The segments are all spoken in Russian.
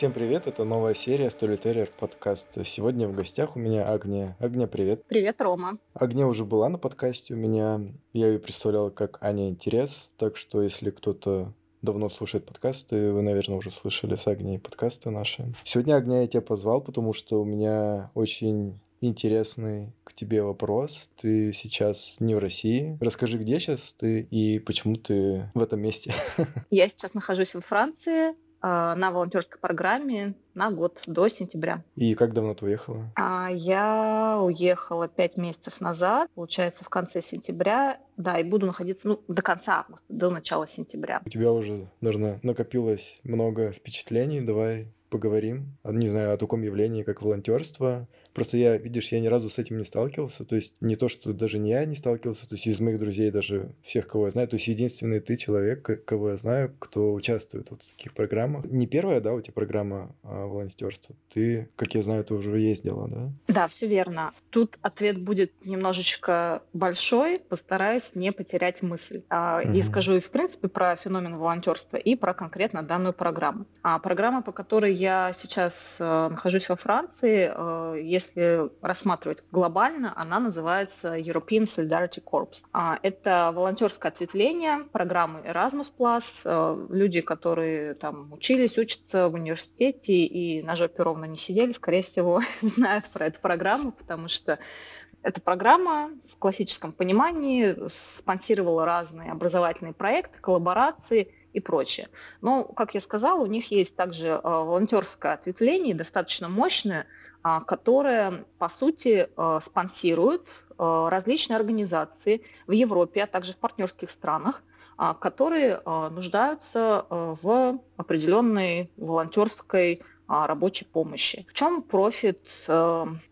Всем привет, это новая серия Storyteller Podcast. Сегодня в гостях у меня Агния. Агния, привет. Привет, Рома. Агния уже была на подкасте у меня. Я ее представлял как Аня Интерес, так что если кто-то давно слушает подкасты, вы, наверное, уже слышали с Агнией подкасты наши. Сегодня, Агния, я тебя позвал, потому что у меня очень интересный к тебе вопрос. Ты сейчас не в России. Расскажи, где сейчас ты и почему ты в этом месте? Я сейчас нахожусь во Франции на волонтерской программе на год, до сентября. И как давно ты уехала? Я уехала 5 месяцев назад, получается, в конце сентября. Да, и буду находиться до конца августа, до начала сентября. У тебя уже, наверное, накопилось много впечатлений. Давай поговорим, не знаю, о таком явлении, как волонтерство. Просто я, видишь, я ни разу с этим не сталкивался, то есть не то, что даже не я не сталкивался, то есть из моих друзей даже всех, кого я знаю, то есть единственный ты человек, кого я знаю, кто участвует вот в таких программах. Не первая, да, у тебя программа волонтерства? Ты, как я знаю, ты уже ездила, да? Да, все верно. Тут ответ будет немножечко большой, постараюсь не потерять мысль. И скажу и, в принципе, про феномен волонтерства и про конкретно данную программу. Программа, по которой я сейчас нахожусь во Франции, если рассматривать глобально, она называется European Solidarity Corps. Это волонтерское ответвление программы Erasmus Plus. Люди, которые там учились, учатся в университете и на жопе ровно не сидели, скорее всего, знают про эту программу, потому что эта программа в классическом понимании спонсировала разные образовательные проекты, коллаборации и прочее. Но, как я сказала, у них есть также волонтерское ответвление, достаточно мощное, которое, по сути, спонсирует различные организации в Европе, а также в партнерских странах, которые нуждаются в определенной волонтерской рабочей помощи. В чем профит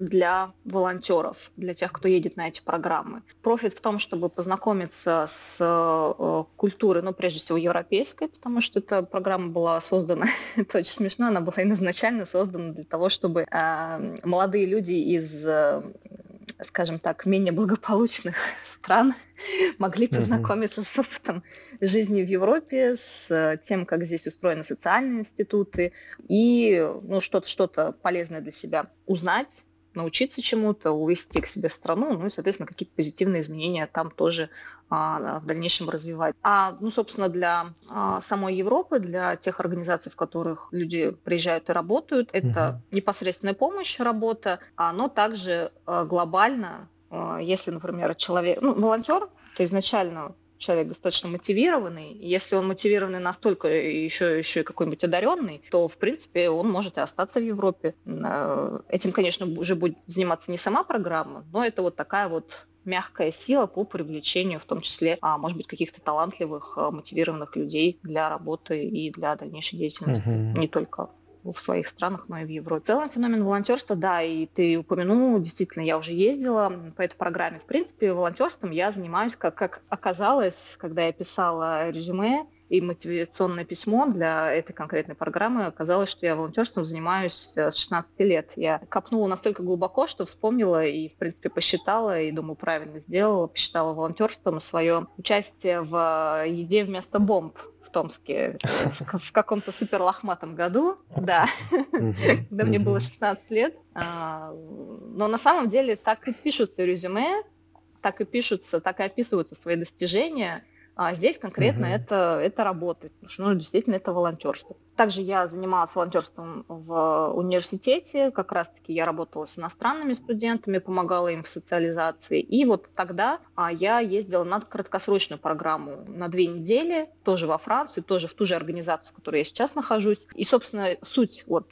для волонтеров, для тех, кто едет на эти программы? Профит в том, чтобы познакомиться с культурой, прежде всего, европейской, потому что эта программа была создана, это очень смешно, она была изначально создана для того, чтобы молодые люди из, скажем так, менее благополучных стран могли познакомиться с опытом жизни в Европе, с тем, как здесь устроены социальные институты, и что-то полезное для себя узнать, научиться чему-то, увести к себе в страну, и, соответственно, какие-то позитивные изменения там тоже в дальнейшем развивать. Собственно, для самой Европы, для тех организаций, в которых люди приезжают и работают, это непосредственная помощь, работа, но также глобально, если, например, человек, волонтер, то изначально человек достаточно мотивированный. Если он мотивированный настолько, еще и какой-нибудь одаренный, то, в принципе, он может и остаться в Европе. Этим, конечно, уже будет заниматься не сама программа, но это такая мягкая сила по привлечению, в том числе, может быть, каких-то талантливых, мотивированных людей для работы и для дальнейшей деятельности. Не только в своих странах, но и в Европе. В целом феномен волонтерства, да, и ты упомянул, действительно, я уже ездила по этой программе. В принципе, волонтерством я занимаюсь, как оказалось, когда я писала резюме и мотивационное письмо для этой конкретной программы, оказалось, что я волонтерством занимаюсь с 16 лет. Я копнула настолько глубоко, что вспомнила и, в принципе, посчитала, и, думаю, правильно сделала, посчитала волонтерством свое участие в «Еде вместо бомб» в Томске в каком-то суперлохматом году, да, когда мне было 16 лет. Но на самом деле так и пишутся резюме, так и пишутся, так и описываются свои достижения. А здесь конкретно это работает, потому что, действительно, это волонтерство. Также я занималась волонтерством в университете, как раз-таки я работала с иностранными студентами, помогала им в социализации. И тогда я ездила на краткосрочную программу на 2 недели, тоже во Францию, тоже в ту же организацию, в которой я сейчас нахожусь. И, собственно, суть вот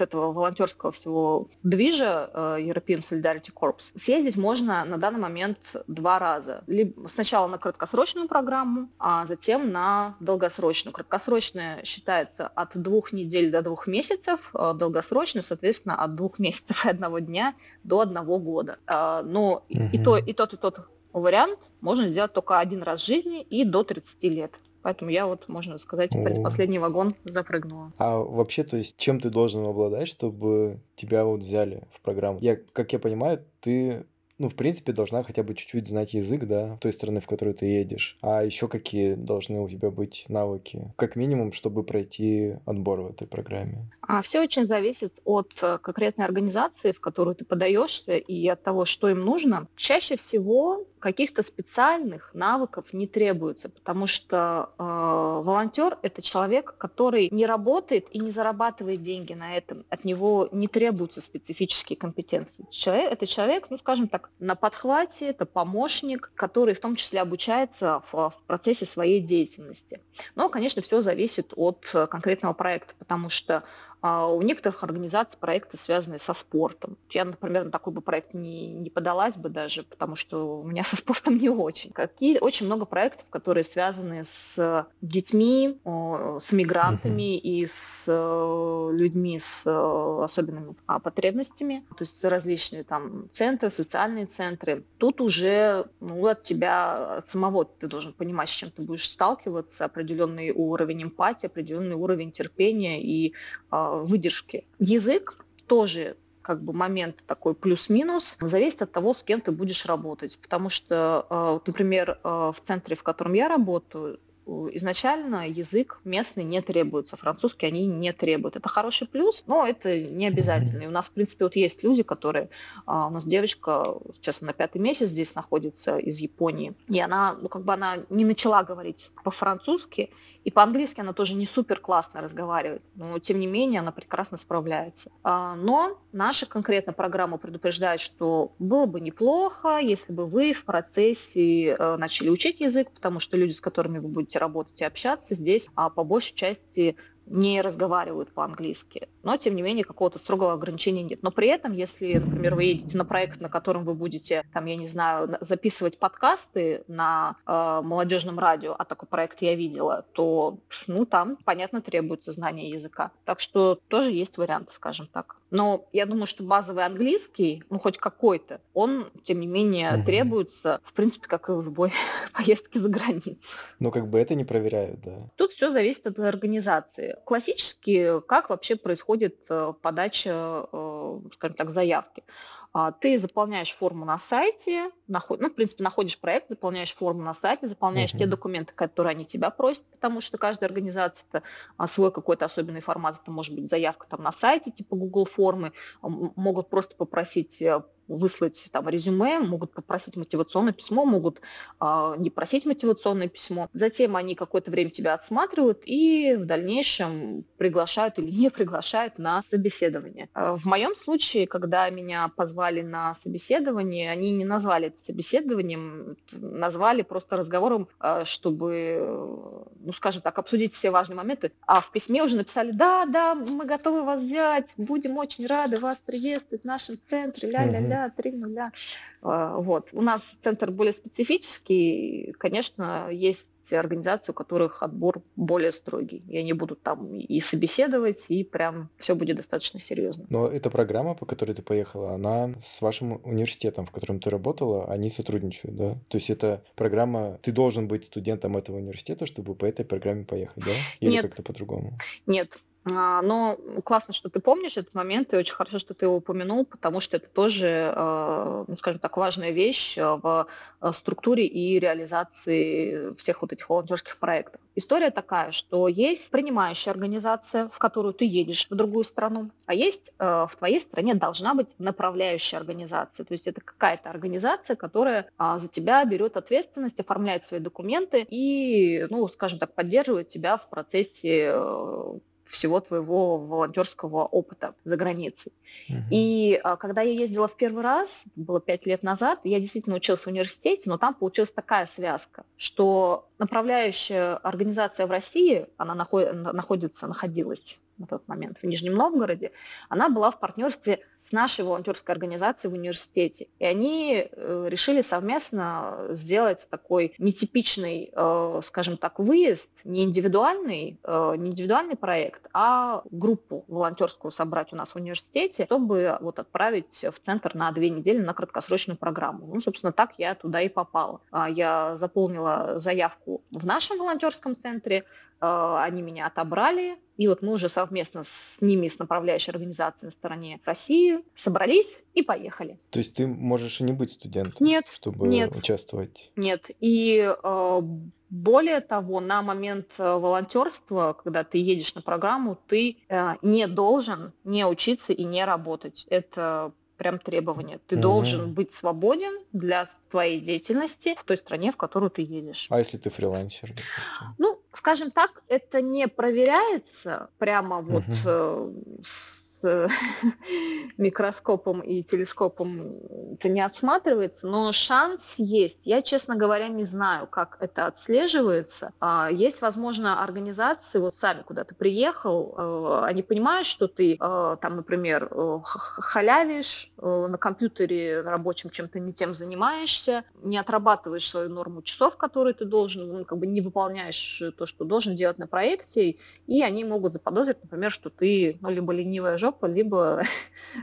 этого волонтерского всего движа European Solidarity Corps. Съездить можно на данный момент 2 раза. Либо сначала на краткосрочную программу, а затем на долгосрочную. Краткосрочная считается от 2 недель до 2 месяцев, долгосрочно, соответственно, от 2 месяцев и 1 дня до 1 года. Но и тот вариант можно сделать только 1 раз в жизни и до 30 лет. Поэтому я, можно сказать, предпоследний вагон запрыгнула. А вообще, то есть, чем ты должен обладать, чтобы тебя взяли в программу? Как я понимаю, ты ну, в принципе, должна хотя бы чуть-чуть знать язык, да, той страны, в которую ты едешь. А еще какие должны у тебя быть навыки, как минимум, чтобы пройти отбор в этой программе? Все очень зависит от конкретной организации, в которую ты подаешься, и от того, что им нужно. Чаще всего каких-то специальных навыков не требуется, потому что волонтер – это человек, который не работает и не зарабатывает деньги на этом. От него не требуются специфические компетенции. Это человек, ну, скажем так, на подхвате, это помощник, который в том числе обучается в процессе своей деятельности. Но, конечно, все зависит от конкретного проекта, потому что у некоторых организаций проекты связаны со спортом. Я, например, на такой бы проект не подалась бы даже, потому что у меня со спортом не очень. Очень много проектов, которые связаны с детьми, с мигрантами и с людьми с особенными потребностями. То есть различные там центры, социальные центры. Тут уже от тебя, от самого ты должен понимать, с чем ты будешь сталкиваться, определенный уровень эмпатии, определенный уровень терпения и выдержки. Язык тоже как бы момент такой плюс-минус, зависит от того, с кем ты будешь работать. Потому что, например, в центре, в котором я работаю, изначально язык местный не требуется, французский они не требуют. Это хороший плюс, но это не обязательно. И у нас, в принципе, вот есть люди, которые... У нас девочка, сейчас на 5-й месяц здесь находится из Японии, и она, ну, как бы она не начала говорить по-французски, и по-английски она тоже не супер классно разговаривает, но, тем не менее, она прекрасно справляется. Но наша конкретно программа предупреждает, что было бы неплохо, если бы вы в процессе начали учить язык, потому что люди, с которыми вы будете работать и общаться здесь, по большей части не разговаривают по-английски. Но, тем не менее, какого-то строгого ограничения нет. Но при этом, если, например, вы едете на проект, на котором вы будете, там, я не знаю, записывать подкасты на молодежном радио, а такой проект я видела, то, ну, там, понятно, требуется знание языка. Так что тоже есть варианты, скажем так. Но я думаю, что базовый английский, ну, хоть какой-то, он, тем не менее, требуется, в принципе, как и в любой поездке за границу. Ну, как бы это не проверяют, да? Тут все зависит от организации. Классически, как вообще происходит подача, скажем так, заявки. Ты заполняешь форму на сайте, находишь проект, заполняешь форму на сайте, заполняешь те документы, которые они тебя просят, потому что каждая организация свой какой-то особенный формат, это может быть заявка там на сайте, типа Google формы, могут просто попросить выслать там резюме, могут попросить мотивационное письмо, могут не просить мотивационное письмо. Затем они какое-то время тебя отсматривают и в дальнейшем приглашают или не приглашают на собеседование. В моем случае, когда меня позвали на собеседование, они не назвали это собеседованием, назвали просто разговором, чтобы, ну, скажем так, обсудить все важные моменты. А в письме уже написали: да, мы готовы вас взять, будем очень рады вас приветствовать в нашем центре, ля-ля-ля. 3:0. Вот. У нас центр более специфический. Конечно, есть организации, у которых отбор более строгий. И они будут там и собеседовать, и прям все будет достаточно серьезно. Но эта программа, по которой ты поехала, она с вашим университетом, в котором ты работала, они сотрудничают, да? То есть это программа... Ты должен быть студентом этого университета, чтобы по этой программе поехать, да? Или нет, как-то по-другому? Нет. Но классно, что ты помнишь этот момент, и очень хорошо, что ты его упомянул, потому что это тоже, ну, скажем так, важная вещь в структуре и реализации всех вот этих волонтерских проектов. История такая, что есть принимающая организация, в которую ты едешь в другую страну, а есть в твоей стране должна быть направляющая организация. То есть это какая-то организация, которая за тебя берет ответственность, оформляет свои документы и, ну, скажем так, поддерживает тебя в процессе всего твоего волонтерского опыта за границей. И когда я ездила в первый раз, было 5 лет назад, я действительно училась в университете, но там получилась такая связка, что направляющая организация в России, она находилась на тот момент в Нижнем Новгороде, она была в партнерстве с нашей волонтерской организацией в университете. И они решили совместно сделать такой нетипичный, скажем так, выезд, не индивидуальный проект, а группу волонтерскую собрать у нас в университете, чтобы вот отправить в центр на 2 недели на краткосрочную программу. Ну, собственно, так я туда и попала. Я заполнила заявку в нашем волонтерском центре, они меня отобрали, и вот мы уже совместно с ними, с направляющей организацией на стороне России, собрались и поехали. То есть ты можешь и не быть студентом, чтобы участвовать? Нет, и более того, на момент волонтерства, когда ты едешь на программу, ты не должен не учиться и не работать. Это прям требование. Ты должен быть свободен для твоей деятельности в той стране, в которую ты едешь. А если ты фрилансер? Допустим? Ну, скажем так, это не проверяется прямо вот с микроскопом и телескопом, это не отсматривается, но шанс есть. Я, честно говоря, не знаю, как это отслеживается. Есть, возможно, организации, вот сами куда ты приехал, они понимают, что ты там, например, халявишь, на компьютере на рабочем чем-то не тем занимаешься, не отрабатываешь свою норму часов, которые ты должен, как бы не выполняешь то, что должен делать на проекте, и они могут заподозрить, например, что ты либо ленивая жопа, либо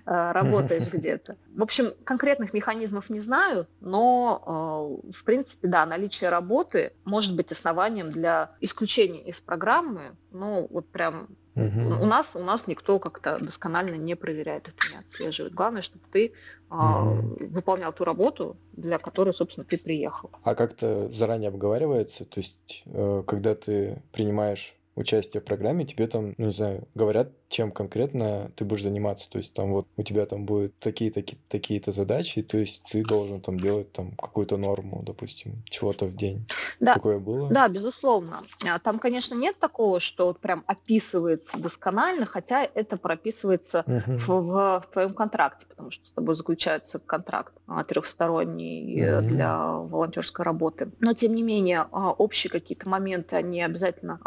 работаешь где-то. В общем, конкретных механизмов не знаю, но, в принципе, да, наличие работы может быть основанием для исключения из программы, но вот прям у нас никто как-то досконально не проверяет это, не отслеживает. Главное, чтобы ты выполнял ту работу, для которой, собственно, ты приехал. А как-то заранее обговаривается? То есть, когда ты принимаешь участие в программе, тебе там, ну не знаю, говорят, чем конкретно ты будешь заниматься. То есть там вот у тебя там будут такие-то задачи, то есть ты должен там делать там какую-то норму, допустим, чего-то в день. Да. Такое было? Да, безусловно. Там, конечно, нет такого, что вот прям описывается досконально, хотя это прописывается в твоем контракте, потому что с тобой заключается контракт трехсторонний для волонтерской работы. Но, тем не менее, общие какие-то моменты, они обязательно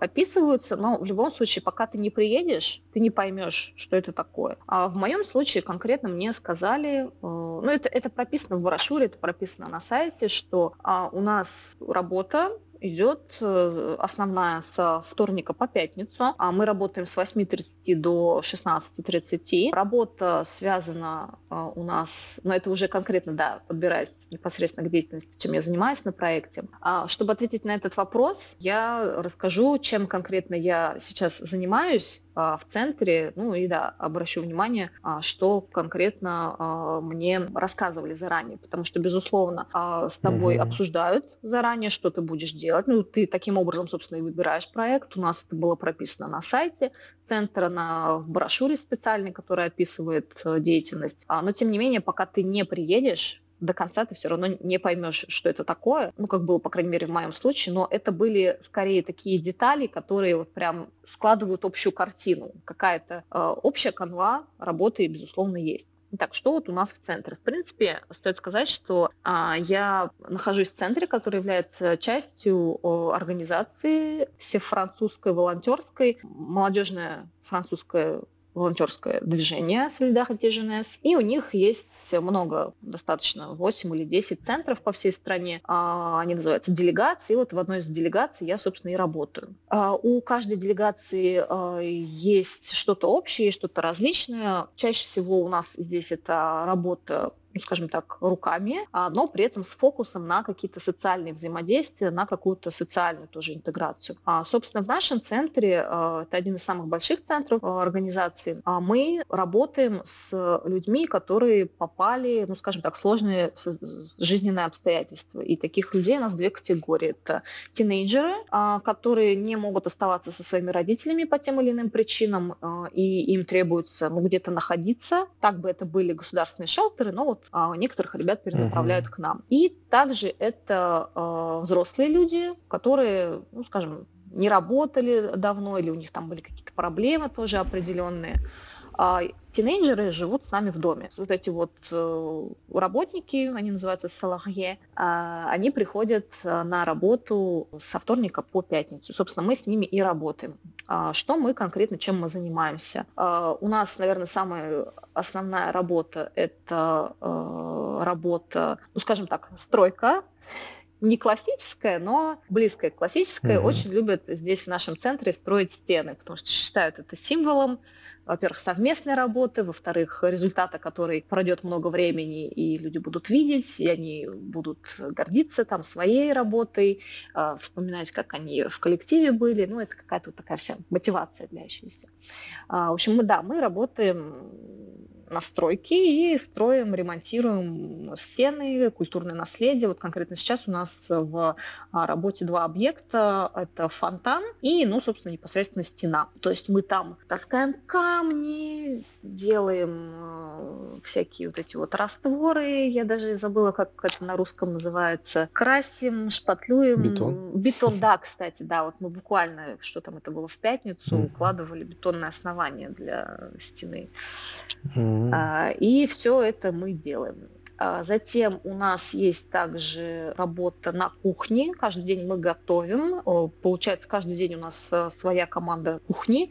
описываются, но в любом случае, пока ты не приедешь, ты не поймешь, что это такое. А в моем случае конкретно мне сказали, ну это прописано в брошюре, это прописано на сайте, что у нас работа идет основная со вторника по пятницу. А мы работаем с 8:30 до 16:30. Работа связана у нас, но это уже конкретно, да, подбираясь непосредственно к деятельности, чем я занимаюсь на проекте. Чтобы ответить на этот вопрос, я расскажу, чем конкретно я сейчас занимаюсь в центре, ну и да, обращу внимание, что конкретно мне рассказывали заранее, потому что, безусловно, с тобой обсуждают заранее, что ты будешь делать. Ну, ты таким образом, собственно, и выбираешь проект. У нас это было прописано на сайте центра, в брошюре специальной, которая описывает деятельность. Но, тем не менее, пока ты не приедешь, до конца ты все равно не поймешь, что это такое. Ну, как было, по крайней мере, в моем случае. Но это были, скорее, такие детали, которые вот прям складывают общую картину. Какая-то общая канва работы, безусловно, есть. Итак, что вот у нас в центре? В принципе, стоит сказать, что я нахожусь в центре, который является частью организации всефранцузской волонтерской, молодежная французская волонтерское движение «Солидарите ДЖНС». И у них есть много, достаточно 8 или 10 центров по всей стране. Они называются делегации. И вот в одной из делегаций я, собственно, и работаю. У каждой делегации есть что-то общее, что-то различное. Чаще всего у нас здесь это работа, ну, скажем так, руками, но при этом с фокусом на какие-то социальные взаимодействия, на какую-то социальную тоже интеграцию. Собственно, в нашем центре, это один из самых больших центров организации, мы работаем с людьми, которые попали, ну, скажем так, в сложные жизненные обстоятельства. И таких людей у нас две категории. Это тинейджеры, которые не могут оставаться со своими родителями по тем или иным причинам, и им требуется, ну, где-то находиться. Так бы это были государственные шелтеры, но вот некоторых ребят перенаправляют к нам. И также это взрослые люди, которые, ну, скажем, не работали давно, или у них там были какие-то проблемы тоже определенные. Тинейджеры живут с нами в доме. Вот эти вот работники, они называются салахье, они приходят на работу со вторника по пятницу. Собственно, мы с ними и работаем. Что мы конкретно, чем мы занимаемся? У нас, наверное, самая основная работа – это работа, ну, скажем так, стройка не классическое, но близкое к классическое, очень любят здесь в нашем центре строить стены, потому что считают это символом, во-первых, совместной работы, во-вторых, результата, который пройдет много времени, и люди будут видеть, и они будут гордиться там своей работой, вспоминать, как они в коллективе были, ну, это какая-то вот такая вся мотивация длящаяся. В общем, мы работаем на стройке и строим, ремонтируем стены, культурное наследие. Вот конкретно сейчас у нас в работе два объекта. Это фонтан и, собственно, непосредственно стена. То есть мы там таскаем камни, делаем всякие вот эти вот растворы. Я даже забыла, как это на русском называется. Красим, шпатлюем. Бетон, да, кстати, да. Вот мы буквально, что там это было в пятницу, укладывали бетонное основание для стены. И все это мы делаем. Затем у нас есть также работа на кухне. Каждый день мы готовим. Получается, каждый день у нас своя команда кухни,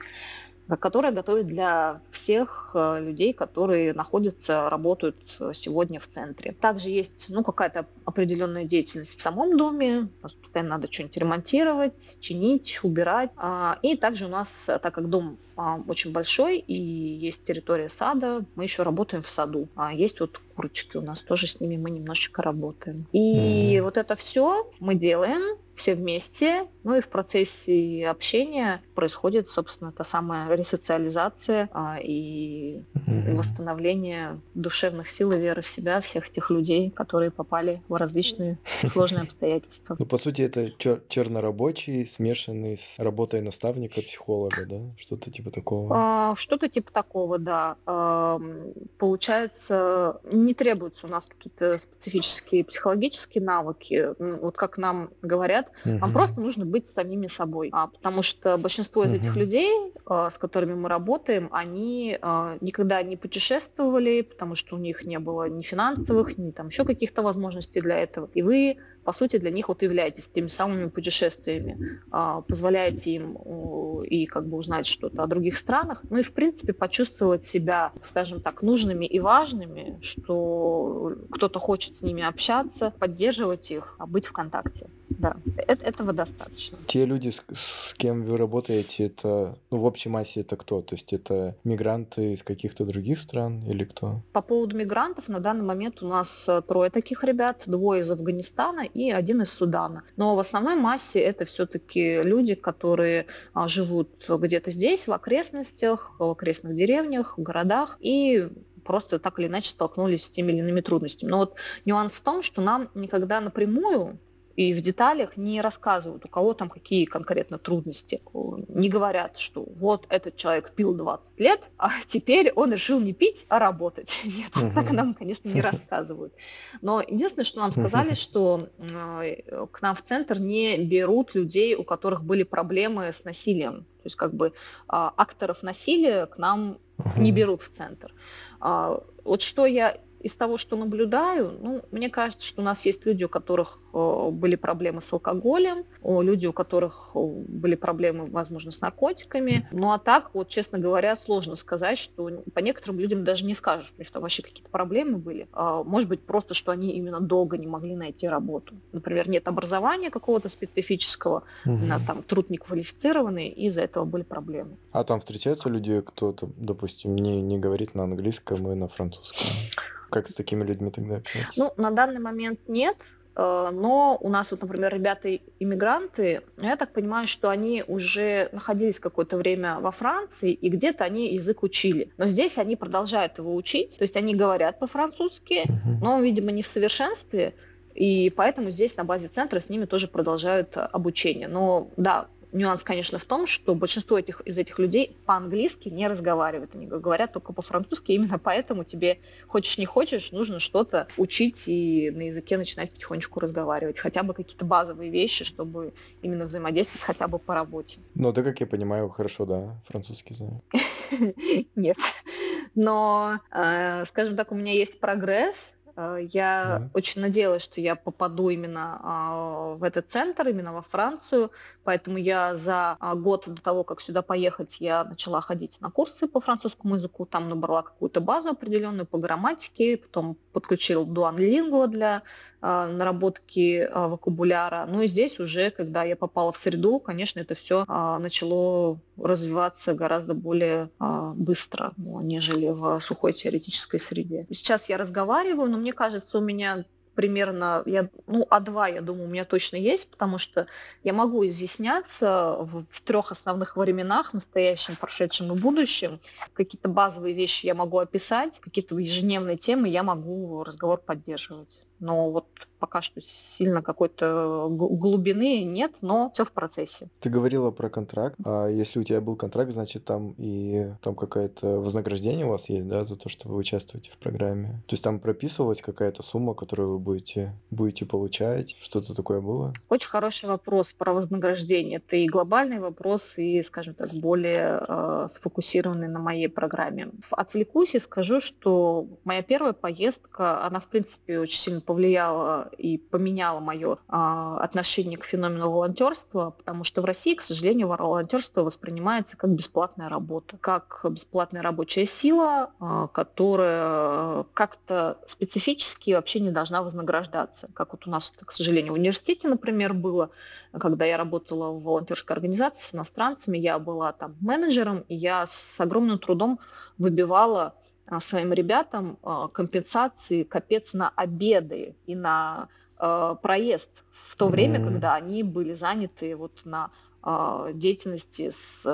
которая готовит для всех людей, которые находятся, работают сегодня в центре. Также есть какая-то определенная деятельность в самом доме. Постоянно надо что-нибудь ремонтировать, чинить, убирать. И также у нас, так как дом очень большой и есть территория сада, мы еще работаем в саду. Есть курочки у нас, тоже с ними мы немножечко работаем. И вот это все мы делаем все вместе, и в процессе общения происходит, собственно, та самая ресоциализация и восстановление душевных сил и веры в себя всех тех людей, которые попали в различные сложные обстоятельства. По сути, это чернорабочий, смешанный с работой наставника, психолога, да? Что-то типа такого? Что-то типа такого, да. Получается, не требуются у нас какие-то специфические психологические навыки. Вот как нам говорят, нам просто нужно быть самими собой. Потому что большинство из этих людей, с которыми мы работаем, они никогда не путешествовали, потому что у них не было ни финансовых, ни там еще каких-то возможностей для этого. И вы, по сути, для них являетесь теми самыми путешествиями, позволяете им и узнать что-то о других странах, и, в принципе, почувствовать себя, скажем так, нужными и важными, что кто-то хочет с ними общаться, поддерживать их, быть в контакте. Да, этого достаточно. Те люди, с кем вы работаете, это, в общей массе это кто? То есть это мигранты из каких-то других стран или кто? По поводу мигрантов на данный момент у нас 3 таких ребят, 2 из Афганистана и 1 из Судана. Но в основной массе это все-таки люди, которые живут где-то здесь, в окрестностях, в окрестных деревнях, в городах и просто так или иначе столкнулись с теми или иными трудностями. Но нюанс в том, что нам никогда напрямую и в деталях не рассказывают, у кого там какие конкретно трудности. Не говорят, что вот этот человек пил 20 лет, а теперь он решил не пить, а работать. Нет, так нам, конечно, не рассказывают. Но единственное, что нам сказали, что к нам в центр не берут людей, у которых были проблемы с насилием. То есть акторов насилия к нам не берут в центр. Что я из того, что наблюдаю, мне кажется, что у нас есть люди, у которых были проблемы с алкоголем, люди, у которых были проблемы, возможно, с наркотиками. А так, честно говоря, сложно сказать, что по некоторым людям даже не скажешь, что у них там вообще какие-то проблемы были. Может быть, просто, что они именно долго не могли найти работу. Например, нет образования какого-то специфического, там труд неквалифицированный, и из-за этого были проблемы. А там встречаются люди, кто-то, допустим, не говорит на английском и на французском? Как с такими людьми тогда общаетесь? На данный момент нет, но у нас, например, ребята-иммигранты, я так понимаю, что они уже находились какое-то время во Франции, и где-то они язык учили. Но здесь они продолжают его учить, то есть они говорят по-французски, но, видимо, не в совершенстве, и поэтому здесь на базе центра с ними тоже продолжают обучение. Но да, нюанс, конечно, в том, что большинство из этих людей по-английски не разговаривают, они говорят только по-французски, именно поэтому тебе, хочешь не хочешь, нужно что-то учить и на языке начинать потихонечку разговаривать, хотя бы какие-то базовые вещи, чтобы именно взаимодействовать хотя бы по работе. Да, как я понимаю, хорошо, да, французский знаю. Нет, но, скажем так, у меня есть прогресс. Я очень надеялась, что я попаду именно в этот центр, именно во Францию, поэтому я за год до того, как сюда поехать, я начала ходить на курсы по французскому языку, там набрала какую-то базу определенную по грамматике, потом подключил Duolingo для наработки вокабуляра. Ну и здесь уже, когда я попала в среду, конечно, это все начало развиваться гораздо более быстро, нежели в сухой теоретической среде. Сейчас я разговариваю, но мне кажется, у меня примерно, А2, я думаю, у меня точно есть, потому что я могу изъясняться в трех основных временах, настоящем, прошедшем и будущем. Какие-то базовые вещи я могу описать, какие-то ежедневные темы я могу разговор поддерживать. Но вот пока что сильно какой-то глубины нет, но все в процессе. Ты говорила про контракт. А если у тебя был контракт, значит, там какое-то вознаграждение у вас есть, да, за то, что вы участвуете в программе? То есть там прописывалась какая-то сумма, которую вы будете получать? Что-то такое было? Очень хороший вопрос про вознаграждение. Это и глобальный вопрос, и, скажем так, более сфокусированный на моей программе. Отвлекусь и скажу, что моя первая поездка, она, в принципе, очень сильно повлияло и поменяло мое отношение к феномену волонтерства, потому что в России, к сожалению, волонтерство воспринимается как бесплатная работа, как бесплатная рабочая сила, которая как-то специфически вообще не должна вознаграждаться. Как вот у нас, к сожалению, в университете, например, было, когда я работала в волонтерской организации с иностранцами, я была там менеджером, и я с огромным трудом выбивала своим ребятам компенсации капец на обеды и на проезд в то время, когда они были заняты вот на деятельности с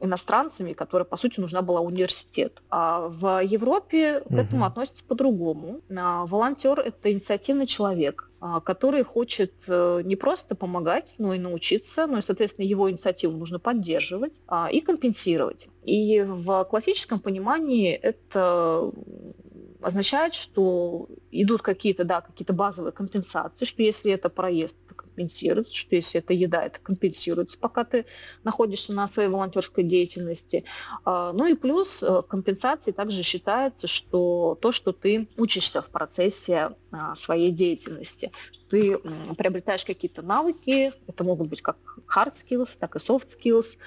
иностранцами, которая, по сути, нужна была университету. А в Европе к этому относятся по-другому. Волонтер – это инициативный человек, который хочет не просто помогать, но и научиться, но и, соответственно, его инициативу нужно поддерживать и компенсировать. И в классическом понимании это означает, что идут какие-то базовые компенсации, что если это проезд, это компенсируется, что если это еда, это компенсируется, пока ты находишься на своей волонтерской деятельности. Ну и плюс компенсацией также считается, что то, что ты учишься в процессе своей деятельности, ты приобретаешь какие-то навыки, это могут быть как hard skills, так и soft skills,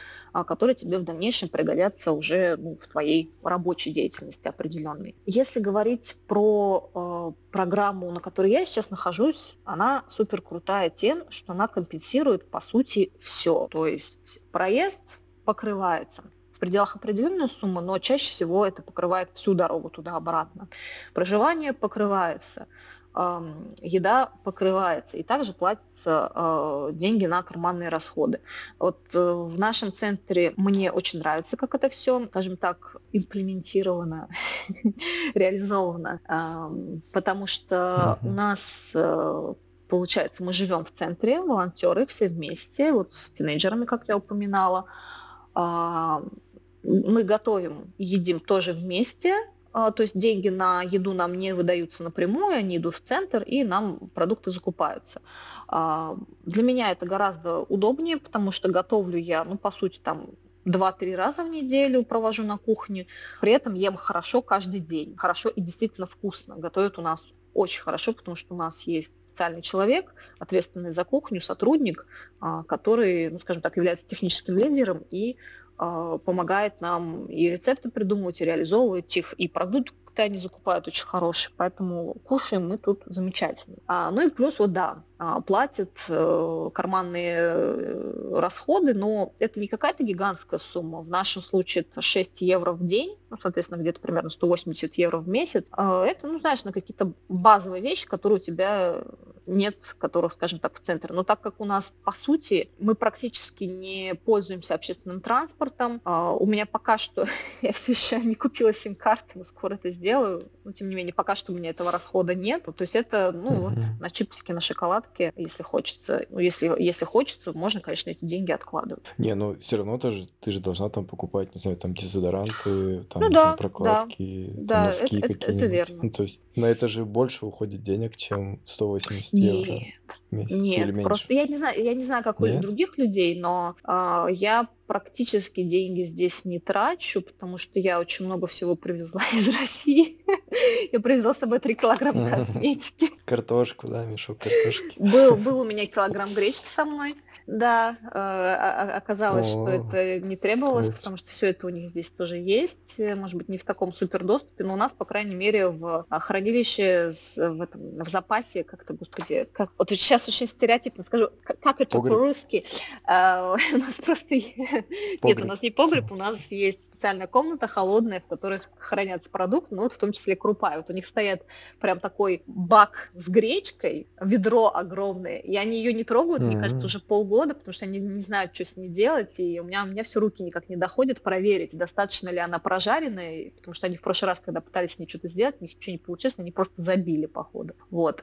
которые тебе в дальнейшем пригодятся уже в твоей рабочей деятельности определенной. Если говорить про программу, на которой я сейчас нахожусь, она супер крутая тем, что она компенсирует, по сути, все. То есть проезд покрывается в пределах определенной суммы, но чаще всего это покрывает всю дорогу туда-обратно. Проживание покрывается, еда покрывается, и также платятся деньги на карманные расходы. Вот в нашем центре мне очень нравится, как это все, скажем так, имплементировано, реализовано, потому что у нас... Получается, мы живем в центре, волонтеры все вместе, вот с тинейджерами, как я упоминала. Мы готовим и едим тоже вместе, то есть деньги на еду нам не выдаются напрямую, они идут в центр, и нам продукты закупаются. Для меня это гораздо удобнее, потому что готовлю я, по сути, 2-3 раза в неделю провожу на кухне, при этом ем хорошо каждый день, хорошо и действительно вкусно. Готовят у нас очень хорошо, потому что у нас есть специальный человек, ответственный за кухню, сотрудник, который, скажем так, является техническим лидером и помогает нам и рецепты придумывать, и реализовывать их, и продукты они закупают очень хорошие, поэтому кушаем мы тут замечательно. Ну и плюс, платят карманные расходы, но это не какая-то гигантская сумма. В нашем случае это 6 евро в день, соответственно, где-то примерно 180 евро в месяц. Это, на какие-то базовые вещи, которые у тебя нет, которых, скажем так, в центре. Но так как у нас, по сути, мы практически не пользуемся общественным транспортом, у меня пока что, я все еще не купила сим-карты, но скоро это сделаю, но тем не менее, пока что у меня этого расхода нет. То есть это, на чипсики, на шоколадке, если хочется. Если хочется, можно, конечно, эти деньги откладывать. Все равно ты же должна покупать, дезодоранты, прокладки, носки какие-нибудь. Это верно. То есть на это же больше уходит денег, чем 180 евро в месяц или меньше. Просто я не знаю, как у других людей, но я практически деньги здесь не трачу, потому что я очень много всего привезла из России. Я привезла с собой 3 килограмма косметики. Картошку, мешок картошки. Был у меня килограмм гречки со мной. Да, оказалось, что это не требовалось, потому что все это у них здесь тоже есть, может быть, не в таком супердоступе, но у нас, по крайней мере, в хранилище, в запасе, как-то, господи, как... вот сейчас очень стереотипно скажу, как это по-русски, у нас просто, нет, у нас не погреб, у нас есть специальная комната холодная, в которой хранятся продукты, ну, вот в том числе крупа, и вот у них стоят прям такой бак с гречкой, ведро огромное, и они ее не трогают, мне кажется, уже полгода, потому что они не знают, что с ней делать, и у меня все руки никак не доходят проверить, достаточно ли она прожаренная, потому что они в прошлый раз, когда пытались с ней что-то сделать, у них ничего не получилось, они просто забили, походу. Вот.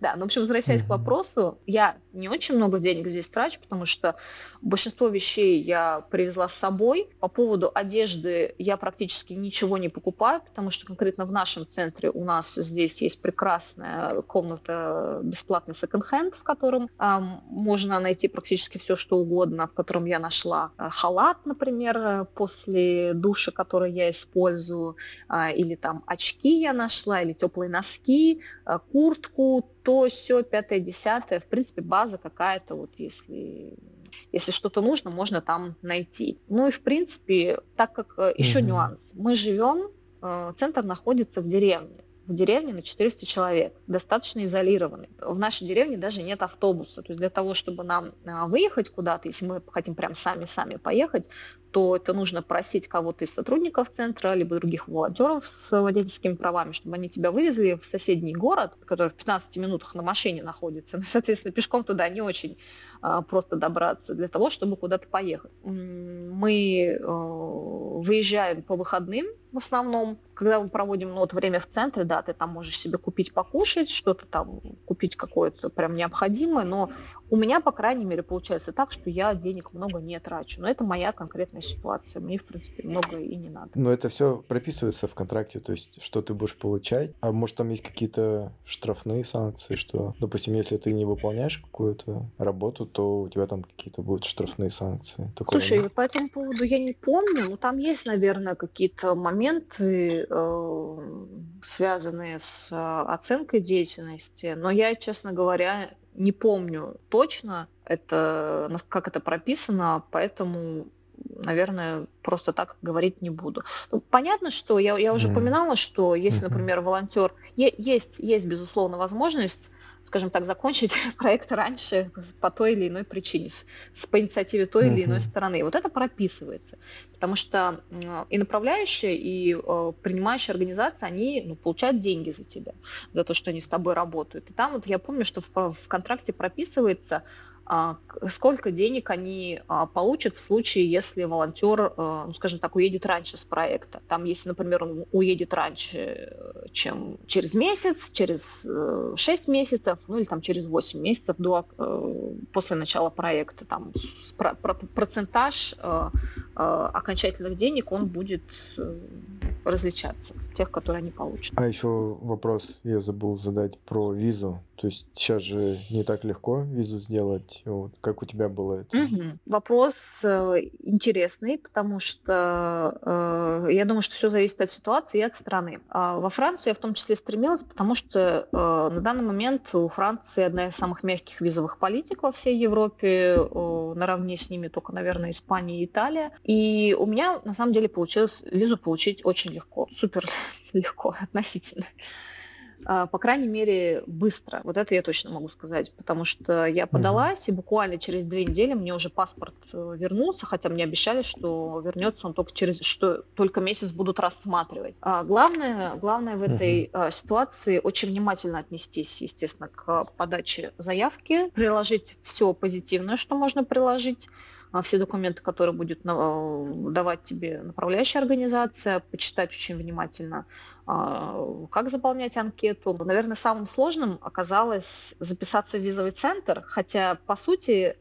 Да, ну, в общем, возвращаясь к вопросу, я не очень много денег здесь трачу, потому что большинство вещей я привезла с собой. По поводу одежды я практически ничего не покупаю, потому что конкретно в нашем центре у нас здесь есть прекрасная комната бесплатный секонд-хенд, в котором можно найти практически все, что угодно, в котором я нашла халат, например, после душа, который я использую, или там очки я нашла, или теплые носки, куртку, то, сё, пятое, десятое. В принципе, база какая-то, вот если что-то нужно, можно там найти. Ну и, в принципе, так как еще нюанс. Мы живем, центр находится в деревне. В деревне на 400 человек, достаточно изолированы. В нашей деревне даже нет автобуса. То есть для того, чтобы нам выехать куда-то, если мы хотим прям сами-сами поехать, то это нужно просить кого-то из сотрудников центра, либо других волонтеров с водительскими правами, чтобы они тебя вывезли в соседний город, который в 15 минутах на машине находится. Ну, соответственно, пешком туда не очень просто добраться для того, чтобы куда-то поехать. Мы выезжаем по выходным в основном, когда мы проводим вот время в центре, да, ты там можешь себе купить покушать, что-то там купить какое-то прям необходимое, но у меня, по крайней мере, получается так, что я денег много не трачу, но это моя конкретная ситуация, мне, в принципе, много и не надо. Но это все прописывается в контракте, то есть, что ты будешь получать, а может там есть какие-то штрафные санкции, что, допустим, если ты не выполняешь какую-то работу, то у тебя там какие-то будут штрафные санкции. Такое. Слушай, по этому поводу я не помню, но там есть, наверное, какие-то моменты, связанные с оценкой деятельности, но я, честно говоря, не помню точно, как это прописано, поэтому, наверное, просто так говорить не буду. Ну, понятно, что я уже упоминала, что если, например, волонтер... Есть, безусловно, возможность, скажем так, закончить проект раньше по той или иной причине, по инициативе той или иной стороны. Вот это прописывается. Потому что и направляющая, и принимающая организация, они получают деньги за тебя, за то, что они с тобой работают. И там вот я помню, что в контракте прописывается, сколько денег они получат в случае, если волонтер, скажем так, уедет раньше с проекта. Там, если, например, он уедет раньше, чем через месяц, через 6 месяцев, ну или там через 8 месяцев после начала проекта, там процентаж окончательных денег, он будет различаться, тех, которые они получат. А еще вопрос я забыл задать про визу. То есть сейчас же не так легко визу сделать. Вот, как у тебя было это? Вопрос интересный, потому что я думаю, что все зависит от ситуации и от страны. Во Францию я в том числе стремилась, потому что на данный момент у Франции одна из самых мягких визовых политик во всей Европе, наравне с ними только, наверное, Испания и Италия. И у меня, на самом деле, получилось визу получить очень легко, супер легко относительно. По крайней мере, быстро. Вот это я точно могу сказать, потому что я подалась, и буквально через 2 недели мне уже паспорт вернулся, хотя мне обещали, что вернется он только месяц будут рассматривать. А главное в этой ситуации очень внимательно отнестись, естественно, к подаче заявки, приложить все позитивное, что можно приложить, все документы, которые будет давать тебе направляющая организация, почитать очень внимательно, как заполнять анкету. Наверное, самым сложным оказалось записаться в визовый центр, хотя, по сути,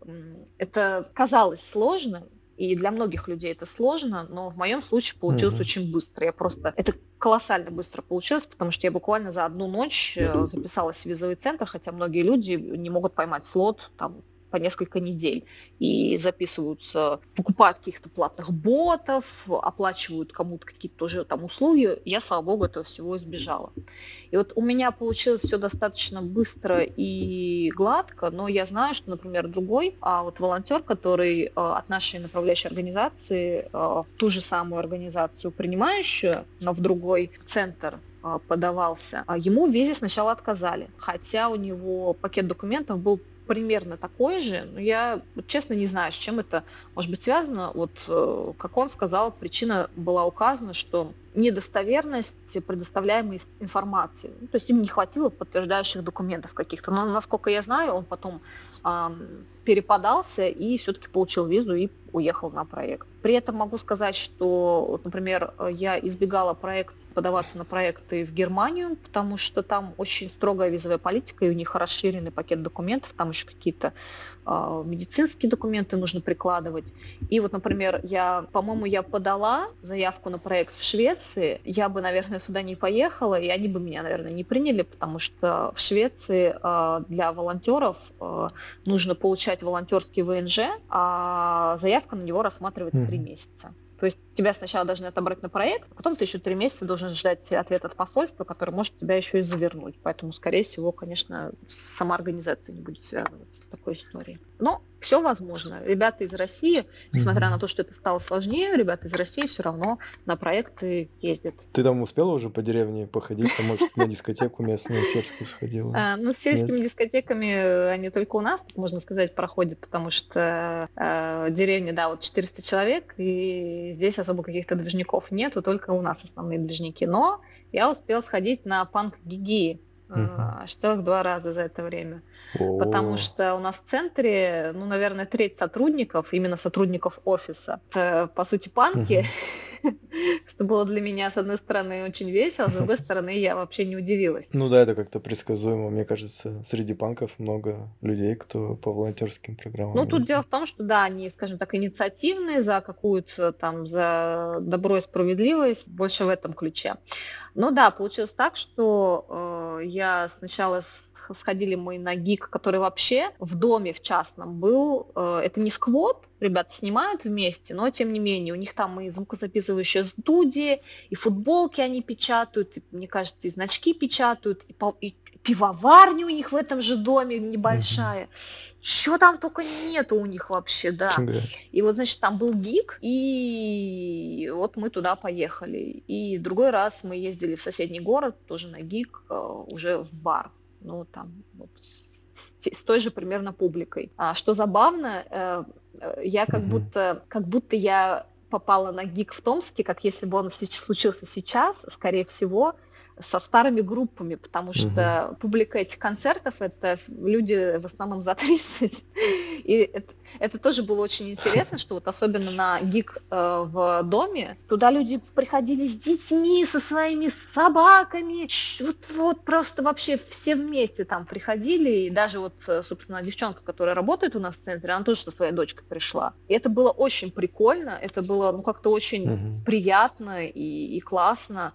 это казалось сложным, и для многих людей это сложно, но в моем случае получилось очень быстро. Это колоссально быстро получилось, потому что я буквально за 1 ночь записалась в визовый центр, хотя многие люди не могут поймать слот, там, по несколько недель. И записываются, покупают каких-то платных ботов, оплачивают кому-то какие-то тоже там услуги. Я, слава богу, этого всего избежала. И вот у меня получилось все достаточно быстро и гладко, но я знаю, что, например, другой, а вот волонтер, который от нашей направляющей организации в ту же самую организацию принимающую, но в другой центр, подавался. Ему в визе сначала отказали, хотя у него пакет документов был примерно такой же. Но я, честно, не знаю, с чем это может быть связано. Вот, как он сказал, причина была указана, что недостоверность предоставляемой информации. Ну, то есть им не хватило подтверждающих документов каких-то. Но, насколько я знаю, он потом переподался и все-таки получил визу и уехал на проект. При этом могу сказать, что, вот, например, я избегала подаваться на проекты в Германию, потому что там очень строгая визовая политика, и у них расширенный пакет документов, там еще какие-то медицинские документы нужно прикладывать. И вот, например, я подала заявку на проект в Швеции, я бы, наверное, туда не поехала, и они бы меня, наверное, не приняли, потому что в Швеции для волонтеров нужно получать волонтерский ВНЖ, а заявка на него рассматривается 3 месяца. То есть тебя сначала должны отобрать на проект, а потом ты еще 3 месяца должен ждать ответ от посольства, который может тебя еще и завернуть. Поэтому, скорее всего, конечно, сама организация не будет связываться с такой историей. Но все возможно. Ребята из России, несмотря на то, что это стало сложнее, ребята из России все равно на проекты ездят. Ты там успела уже по деревне походить? А может, на дискотеку местную сельскую сходила? Ну, с сельскими дискотеками они только у нас, тут, можно сказать, проходят, потому что деревня, да, вот 400 человек, и здесь особо каких-то движников нету, только у нас основные движники. Но я успела сходить на панк-гиги. Штраф 2 раза за это время. Потому что у нас в центре, ну, наверное, 1/3 сотрудников, именно сотрудников офиса, это, по сути, панки, что было для меня, с одной стороны, очень весело, с другой стороны, я вообще не удивилась. Ну да, это как-то предсказуемо. Мне кажется, среди панков много людей, кто по волонтерским программам. Ну, тут дело в том, что, да, они, скажем так, инициативные за какую-то там, за добро и справедливость, больше в этом ключе. Ну да, получилось так, что я сначала сходили мы на гиг, который вообще в доме в частном был. Это не сквот, ребята снимают вместе, но тем не менее у них там и звукозаписывающие студии, и футболки они печатают, и, мне кажется, и значки печатают, и пивоварня у них в этом же доме небольшая. Чего там только нету у них вообще, да. И вот, значит, там был гиг, и вот мы туда поехали. И другой раз мы ездили в соседний город, тоже на гиг, уже в бар. Ну, там, вот, с той же примерно публикой. А что забавно, я как будто я попала на гиг в Томске, как если бы он случился сейчас, скорее всего, со старыми группами, потому что публика этих концертов — это люди в основном за 30. И это тоже было очень интересно, что вот особенно на гиг в доме, туда люди приходили с детьми, со своими собаками, вот просто вообще все вместе там приходили, и даже вот, собственно, девчонка, которая работает у нас в центре, она тоже со своей дочкой пришла. И это было очень прикольно, это было, ну, как-то очень приятно и классно,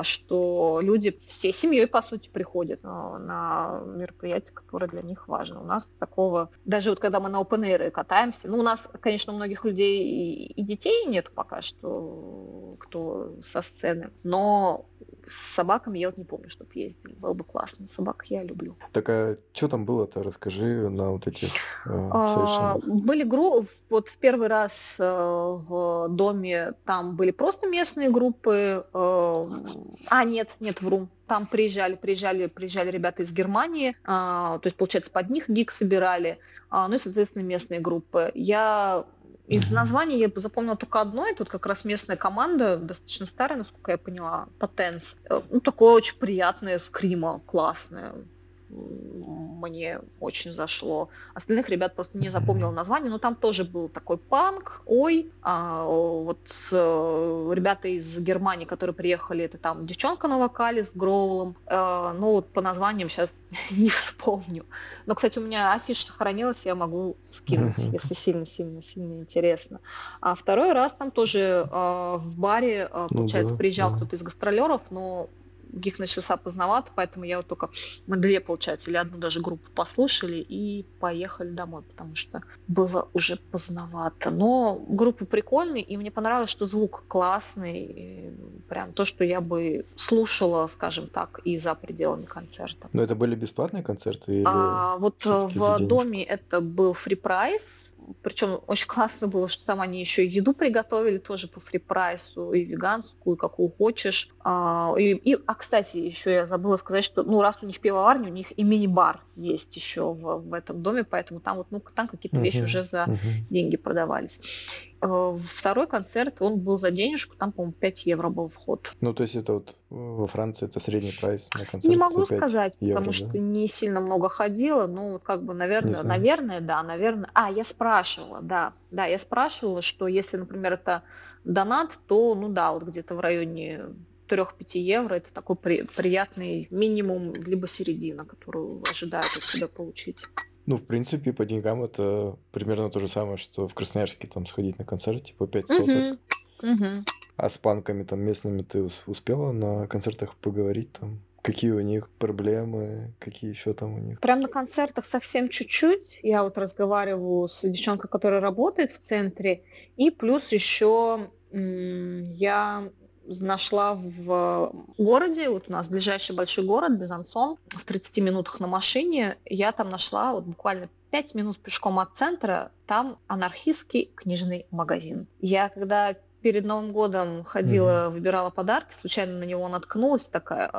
что люди всей семьей, по сути, приходят на мероприятие, которое для них важно. У нас такого, даже вот когда мы на опен-эйре катаемся, ну, у нас, конечно, у многих людей и детей нету пока что, кто со сцены, но с собаками я вот не помню, чтобы ездили. Было бы классно. Собак я люблю. Так, а что там было-то? Расскажи на вот этих совершенных. Были группы. Вот в первый раз в доме там были просто местные группы. Нет, вру. Там приезжали ребята из Германии, то есть, получается, под них гиг собирали, ну и, соответственно, местные группы. Я из названий я запомнила только одно, и тут как раз местная команда, достаточно старая, насколько я поняла, Patens. Ну, такое очень приятное скримо, классное. Мне очень зашло. Остальных ребят просто не запомнила название, но там тоже был такой панк, вот ребята из Германии, которые приехали, это там девчонка на вокале с гроулом, ну вот по названиям сейчас не вспомню. Но, кстати, у меня афиша сохранилась, я могу скинуть, если сильно-сильно-сильно интересно. А второй раз там тоже в баре, получается, приезжал кто-то из гастролеров, но гик начался поздновато, поэтому я вот только мы две, получается, или одну даже группу послушали и поехали домой, потому что было уже поздновато. Но группа прикольная, и мне понравилось, что звук классный, прям то, что я бы слушала, скажем так, и за пределами концерта. Но это были бесплатные концерты? Или вот в доме это был фри-прайс. Причем очень классно было, что там они еще еду приготовили тоже по фри-прайсу, и веганскую, какую хочешь. Кстати, еще я забыла сказать, что раз у них пивоварня, у них и мини-бар есть еще в этом доме, поэтому там вот там какие-то вещи уже за деньги продавались. Второй концерт, он был за денежку, там, по-моему, 5 евро был вход. Ну, то есть это вот во Франции это средний прайс на концерт? Не могу сказать, потому что не сильно много ходила, но наверное. Я спрашивала, что если, например, это донат, то, где-то в районе 3-5 евро, это такой приятный минимум, либо середина, которую ожидают от себя получить. В принципе, по деньгам это примерно то же самое, что в Красноярске там сходить на концерт, типа 5 соток. А с панками там местными ты успела на концертах поговорить там? Какие у них проблемы, какие еще там у них? Прям на концертах совсем чуть-чуть. Я вот разговариваю с девчонкой, которая работает в центре. И плюс еще я нашла в городе, вот у нас ближайший большой город, Безансон, в 30 минутах на машине. Я там нашла буквально 5 минут пешком от центра, там анархистский книжный магазин. Я когда перед Новым годом ходила, выбирала подарки, случайно на него наткнулась, такая,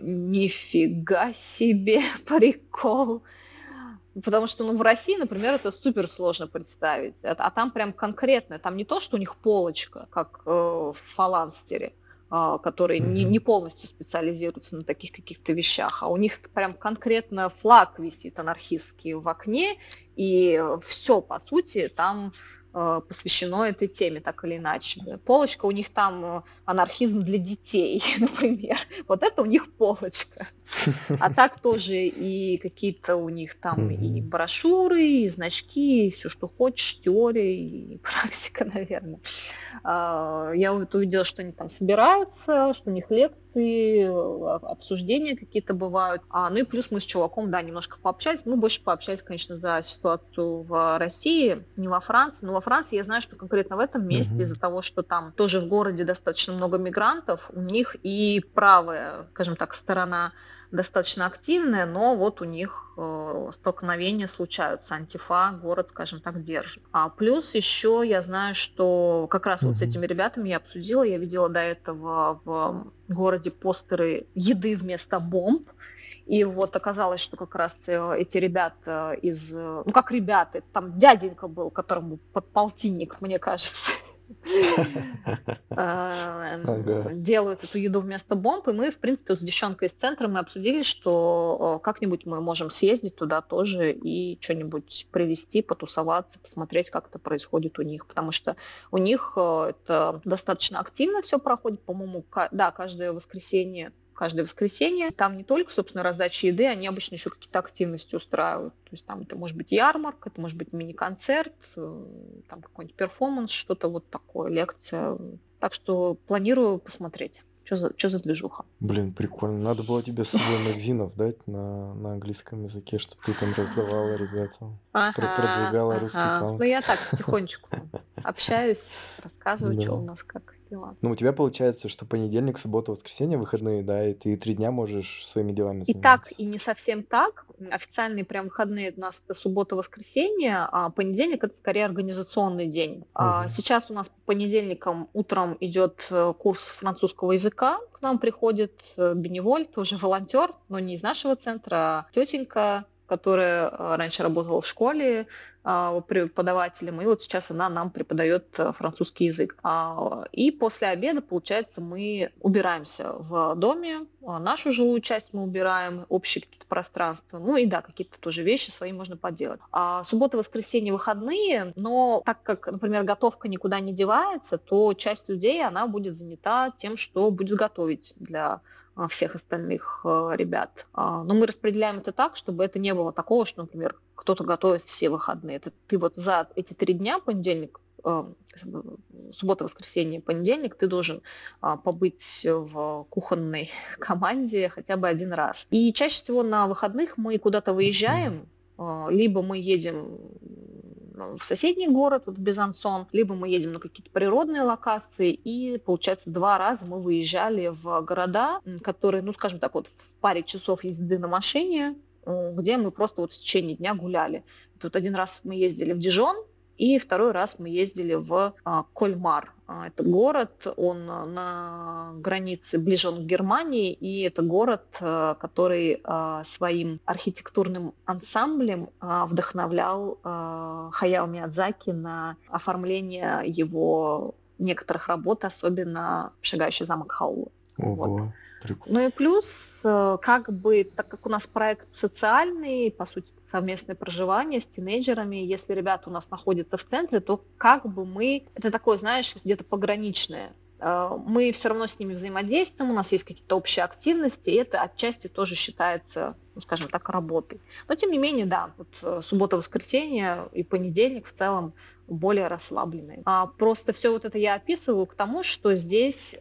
нифига себе, прикол. Потому что, в России, например, это супер сложно представить. А там прям конкретно, там не то, что у них полочка, как в фаланстере, которые не полностью специализируются на таких каких-то вещах, а у них прям конкретно флаг висит анархистский в окне, и все, по сути, там посвящено этой теме, так или иначе. Полочка у них там анархизм для детей, например. Вот это у них полочка. А так тоже и какие-то у них там и брошюры, и значки, и все, что хочешь, теория и практика, наверное. Я вот увидела, что они там собираются, что у них лекции, обсуждения какие-то бывают. И плюс мы с чуваком, немножко пообщались. Больше пообщались, конечно, за ситуацию в России, не во Франции, но во Франции я знаю, что конкретно в этом месте, из-за того, что там тоже в городе достаточно много мигрантов, у них и правая, скажем так, сторона достаточно активная, но у них столкновения случаются, антифа город, скажем так, держит. А плюс еще я знаю, что как раз вот с этими ребятами я обсудила, я видела до этого в городе постеры «Еды вместо бомб», и оказалось, что как раз эти ребята из... там дяденька был, которому подполтинник, мне кажется, делают эту еду вместо бомб, и мы, в принципе, с девчонкой из центра мы обсудили, что как-нибудь мы можем съездить туда тоже и что-нибудь привезти, потусоваться, посмотреть, как это происходит у них, потому что у них это достаточно активно все проходит, по-моему, каждое воскресенье. Там не только, собственно, раздача еды, они обычно еще какие-то активности устраивают. То есть там это может быть ярмарка, это может быть мини-концерт, там какой-нибудь перформанс, что-то вот такое, лекция. Так что планирую посмотреть, что за движуха. Блин, прикольно. Надо было тебе с собой магазинов дать на английском языке, чтобы ты там раздавала ребятам, продвигала русский канал. Я так потихонечку общаюсь, рассказываю, что у нас как. У тебя получается, что понедельник, суббота, воскресенье, выходные, и ты 3 дня можешь своими делами заниматься. И так, и не совсем так. Официальные прям выходные у нас это суббота, воскресенье, а понедельник это скорее организационный день. Сейчас у нас по понедельникам утром идет курс французского языка. К нам приходит Беневоль, тоже волонтер, но не из нашего центра, а тетенька, которая раньше работала в школе преподавателем, и сейчас она нам преподает французский язык. И после обеда, получается, мы убираемся в доме, нашу жилую часть мы убираем, общие какие-то пространства, какие-то тоже вещи свои можно поделать. А суббота, воскресенье, выходные, но так как, например, готовка никуда не девается, то часть людей, она будет занята тем, что будет готовить для всех остальных ребят. Но мы распределяем это так, чтобы это не было такого, что, например, кто-то готовит все выходные. Это ты за эти 3 дня, понедельник, суббота, воскресенье, понедельник ты должен побыть в кухонной команде хотя бы один раз. И чаще всего на выходных мы куда-то выезжаем, либо мы едем в соседний город, вот в Безансон, либо мы едем на какие-то природные локации, и, получается, 2 раза мы выезжали в города, которые, ну, скажем так, вот в паре часов езды на машине, где мы просто вот в течение дня гуляли. Тут 1 раз мы ездили в Дижон, и 2 раз мы ездили в Кольмар. Это город, он на границе, ближе он к Германии, и это город, который своим архитектурным ансамблем вдохновлял Хаяо Миядзаки на оформление его некоторых работ, особенно «Шагающий замок Хаулу». Ого, вот. Прикольно. Ну и плюс, как бы, так как у нас проект социальный, по сути, совместное проживание с тинейджерами, если ребята у нас находятся в центре, то как бы мы, это такое, знаешь, где-то пограничное, мы все равно с ними взаимодействуем, у нас есть какие-то общие активности, и это отчасти тоже считается, ну, скажем так, работой. Но тем не менее, да, вот суббота, воскресенье и понедельник в целом более расслабленные. Просто все вот это я описываю к тому, что здесь...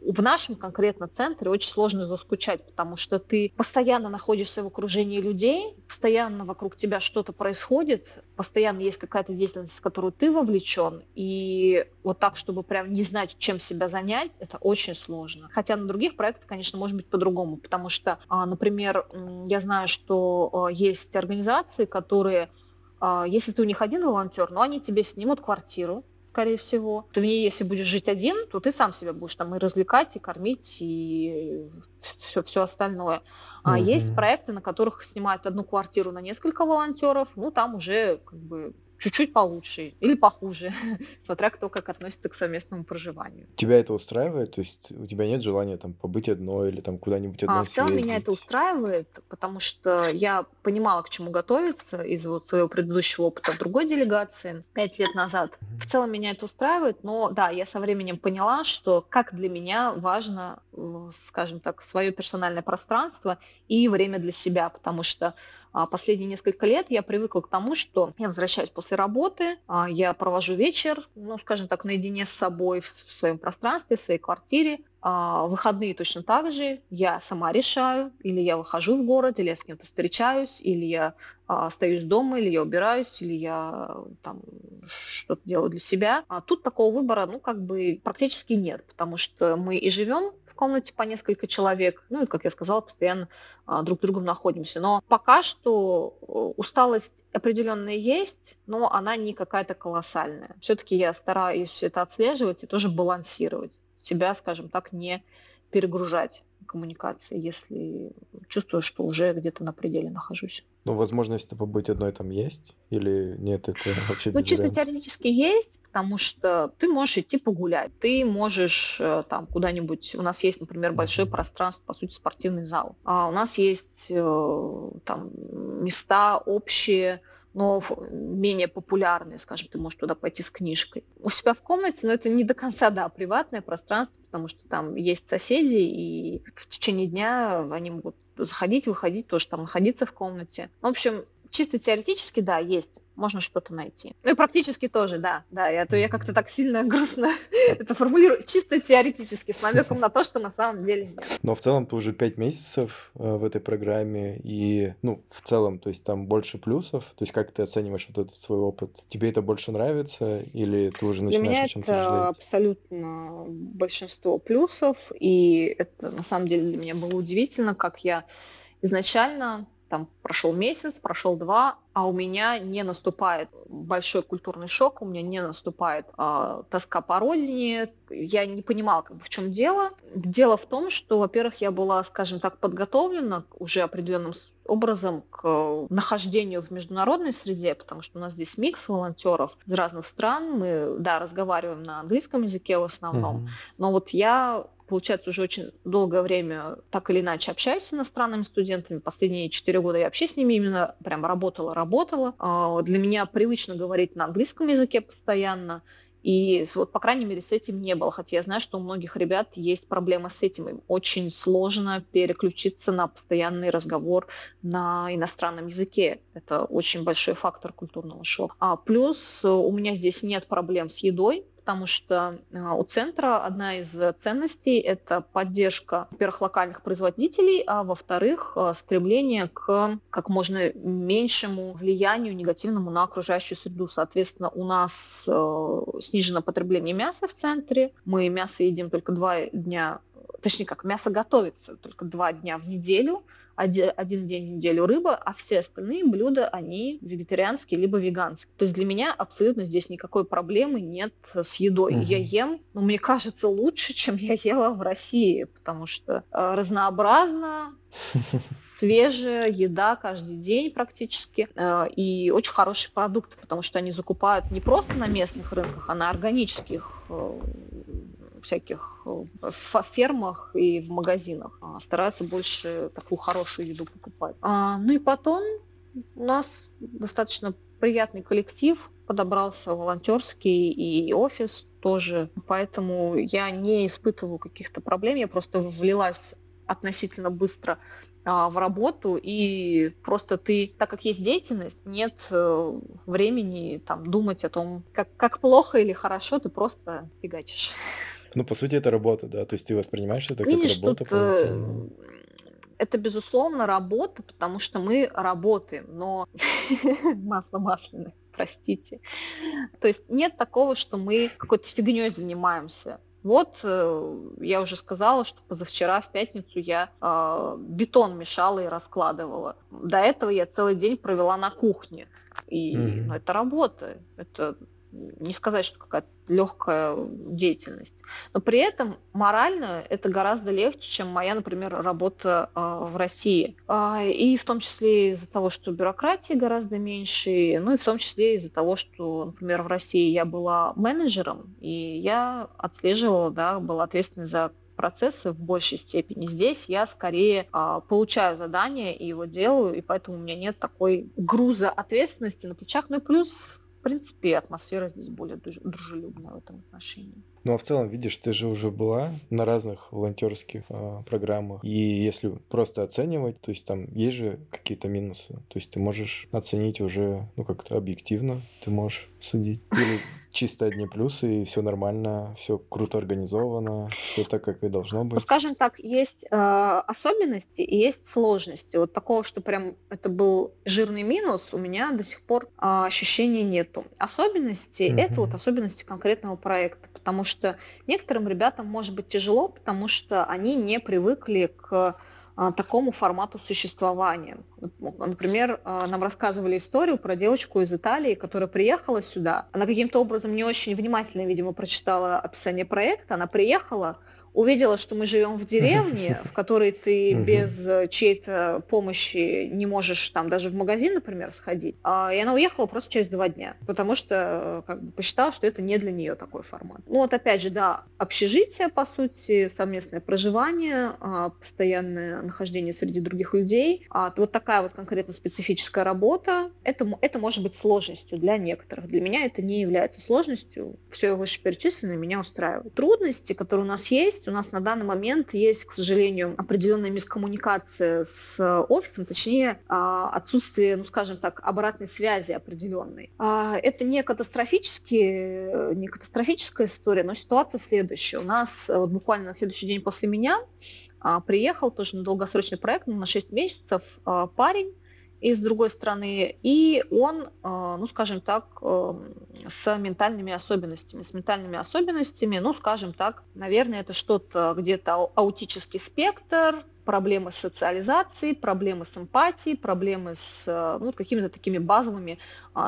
В нашем конкретно центре очень сложно заскучать, потому что ты постоянно находишься в окружении людей, постоянно вокруг тебя что-то происходит, постоянно есть какая-то деятельность, в которую ты вовлечен, и вот так, чтобы прям не знать, чем себя занять, это очень сложно. Хотя на других проектах, конечно, может быть по-другому, потому что, например, я знаю, что есть организации, которые, если ты у них один волонтер, но они тебе снимут квартиру, скорее всего, то в ней, если будешь жить один, то ты сам себя будешь там и развлекать, и кормить, и все остальное. А есть проекты, на которых снимают одну квартиру на несколько волонтеров, ну там уже как бы чуть-чуть получше или похуже, смотря кто как относится к совместному проживанию. Тебя это устраивает? То есть у тебя нет желания там побыть одной или там куда-нибудь одной съездить? В целом меня это устраивает, потому что я понимала, к чему готовиться из вот своего предыдущего опыта в другой делегации 5 лет назад. В целом меня это устраивает, но да, я со временем поняла, что как для меня важно, скажем так, свое персональное пространство и время для себя, потому что последние несколько лет я привыкла к тому, что я возвращаюсь после работы, я провожу вечер, ну, скажем так, наедине с собой в своем пространстве, в своей квартире. Выходные точно так же, я сама решаю, или я выхожу в город, или я с кем-то встречаюсь, или я остаюсь дома, или я убираюсь, или я там что-то делаю для себя. А тут такого выбора, ну, как бы практически нет, потому что мы и живем в комнате по несколько человек, ну, и, как я сказала, постоянно друг с другом находимся. Но пока что усталость определенная есть, но она не какая-то колоссальная. Все-таки я стараюсь это отслеживать и тоже балансировать. Себя, скажем так, не перегружать коммуникации, если чувствую, что уже где-то на пределе нахожусь. Ну, возможность побыть одной там есть? Или нет, это вообще без вариантов? Ну, чисто теоретически есть, потому что ты можешь идти погулять, ты можешь там куда-нибудь... У нас есть, например, большое пространство, по сути, спортивный зал. А у нас есть там места общие, но менее популярные, скажем, ты можешь туда пойти с книжкой. У себя в комнате, но это не до конца, да, приватное пространство, потому что там есть соседи, и в течение дня они могут заходить, выходить, тоже там находиться в комнате. В общем, чисто теоретически, да, есть, можно что-то найти. Ну и практически тоже, да, а то я как-то так сильно грустно это формулирую, чисто теоретически, с намеком на то, что на самом деле нет. Но в целом ты уже 5 месяцев в этой программе, и, ну, в целом, то есть там больше плюсов, то есть как ты оцениваешь вот этот свой опыт? Тебе это больше нравится, или ты уже начинаешь о чем-то жалеть? Для меня это абсолютно большинство плюсов, и это, на самом деле, для меня было удивительно, как я изначально... Там прошел месяц, прошел 2, а у меня не наступает большой культурный шок, у меня не наступает тоска по родине. Я не понимала, как бы, в чем дело. Дело в том, что, во-первых, я была, скажем так, подготовлена уже определенным образом к нахождению в международной среде, потому что у нас здесь микс волонтеров из разных стран. Мы, да, разговариваем на английском языке в основном, но вот я... Получается, уже очень долгое время так или иначе общаюсь с иностранными студентами. Последние 4 года я вообще с ними именно прям работала. Для меня привычно говорить на английском языке постоянно. И вот, по крайней мере, с этим не было. Хотя я знаю, что у многих ребят есть проблемы с этим. Им очень сложно переключиться на постоянный разговор на иностранном языке. Это очень большой фактор культурного шока. А плюс у меня здесь нет проблем с едой, потому что у центра одна из ценностей – это поддержка, во-первых, локальных производителей, а во-вторых, стремление к как можно меньшему влиянию негативному на окружающую среду. Соответственно, у нас снижено потребление мяса в центре, мы мясо едим только 2 дня, точнее как, мясо готовится только 2 дня в неделю, 1 день в неделю рыба, а все остальные блюда, они вегетарианские либо веганские. То есть для меня абсолютно здесь никакой проблемы нет с едой. Угу. Я ем, ну, мне кажется, лучше, чем я ела в России, потому что разнообразно, свежая еда каждый день практически, и очень хорошие продукты, потому что они закупают не просто на местных рынках, а на органических всяких фермах и в магазинах. Стараются больше такую хорошую еду покупать. Ну и потом у нас достаточно приятный коллектив подобрался, волонтерский и офис тоже. Поэтому я не испытываю каких-то проблем. Я просто влилась относительно быстро в работу, и просто ты, так как есть деятельность, нет времени там думать о том, как плохо или хорошо, ты просто фигачишь. Ну, по сути, это работа, да? То есть ты воспринимаешь это как работу полноценную? Это, безусловно, работа, потому что мы работаем, но масло масляное, простите. То есть нет такого, что мы какой-то фигнёй занимаемся. Вот, я уже сказала, что позавчера в пятницу я бетон мешала и раскладывала. До этого я целый день провела на кухне. И ну, это работа, это... Не сказать, что какая-то легкая деятельность. Но при этом морально это гораздо легче, чем моя, например, работа в России. И в том числе из-за того, что бюрократии гораздо меньше, ну и в том числе из-за того, что, например, в России я была менеджером, и я отслеживала, да, была ответственна за процессы в большей степени. Здесь я скорее получаю задание и его делаю, и поэтому у меня нет такой груза ответственности на плечах. Ну и плюс... В принципе, атмосфера здесь более дружелюбная в этом отношении. Ну, а в целом, видишь, ты же уже была на разных волонтерских программах. И если просто оценивать, то есть там есть же какие-то минусы. То есть ты можешь оценить уже, ну, как-то объективно, ты можешь судить. Или чисто одни плюсы, и все нормально, все круто организовано, все так, как и должно быть. Ну, скажем так, есть особенности и есть сложности. Вот такого, что прям это был жирный минус, у меня до сих пор ощущения нету. Особенности – это вот особенности конкретного проекта, потому что некоторым ребятам может быть тяжело, потому что они не привыкли к такому формату существования. Например, нам рассказывали историю про девочку из Италии, которая приехала сюда. Она каким-то образом не очень внимательно, видимо, прочитала описание проекта. Она приехала, увидела, что мы живем в деревне, в которой ты без чьей-то помощи не можешь там даже в магазин, например, сходить. И она уехала просто через 2 дня, потому что как бы посчитала, что это не для нее такой формат. Ну вот опять же, да, общежитие, по сути, совместное проживание, постоянное нахождение среди других людей. Вот такая вот конкретно специфическая работа. Это может быть сложностью для некоторых. Для меня это не является сложностью. Все вышеперечисленное меня устраивает. Трудности, которые у нас есть, у нас на данный момент есть, к сожалению, определенная мискоммуникация с офисом, точнее, отсутствие, ну, скажем так, обратной связи определенной. Это не катастрофическая история, но ситуация следующая. У нас вот буквально на следующий день после меня приехал тоже на долгосрочный проект, на 6 месяцев, парень из другой страны, и он, ну, скажем так, с ментальными особенностями, ну, скажем так, наверное, это что-то где-то аутический спектр, проблемы с социализацией, проблемы с эмпатией, проблемы с какими-то такими базовыми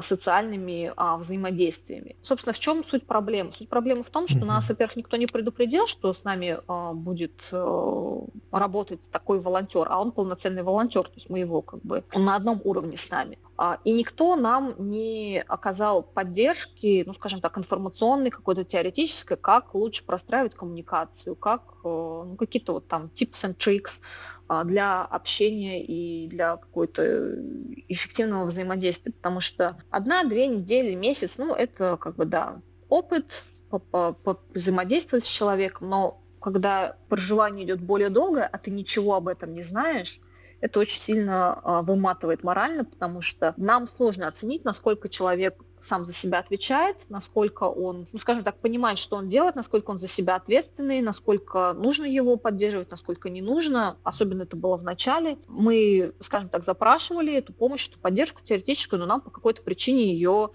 социальными взаимодействиями. Собственно, в чем суть проблемы? Суть проблемы в том, что нас, во-первых, никто не предупредил, что с нами будет работать такой волонтер, а он полноценный волонтер, то есть мы его как бы, он на одном уровне с нами. И никто нам не оказал поддержки, ну, скажем так, информационной, какой-то теоретической, как лучше простраивать коммуникацию, как какие-то вот там tips and tricks для общения и для какой-то эффективного взаимодействия. Потому что 1-2 недели, месяц, ну, это как бы, да, опыт, взаимодействовать с человеком, но когда проживание идет более долго, а ты ничего об этом не знаешь, это очень сильно выматывает морально, потому что нам сложно оценить, насколько человек сам за себя отвечает, насколько он, ну, скажем так, понимает, что он делает, насколько он за себя ответственный, насколько нужно его поддерживать, насколько не нужно. Особенно это было в начале. Мы, скажем так, запрашивали эту помощь, эту поддержку теоретическую, но нам по какой-то причине ее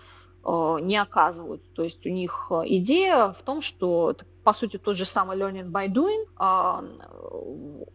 не оказывают. То есть у них идея в том, что это, по сути, тот же самый learning by doing,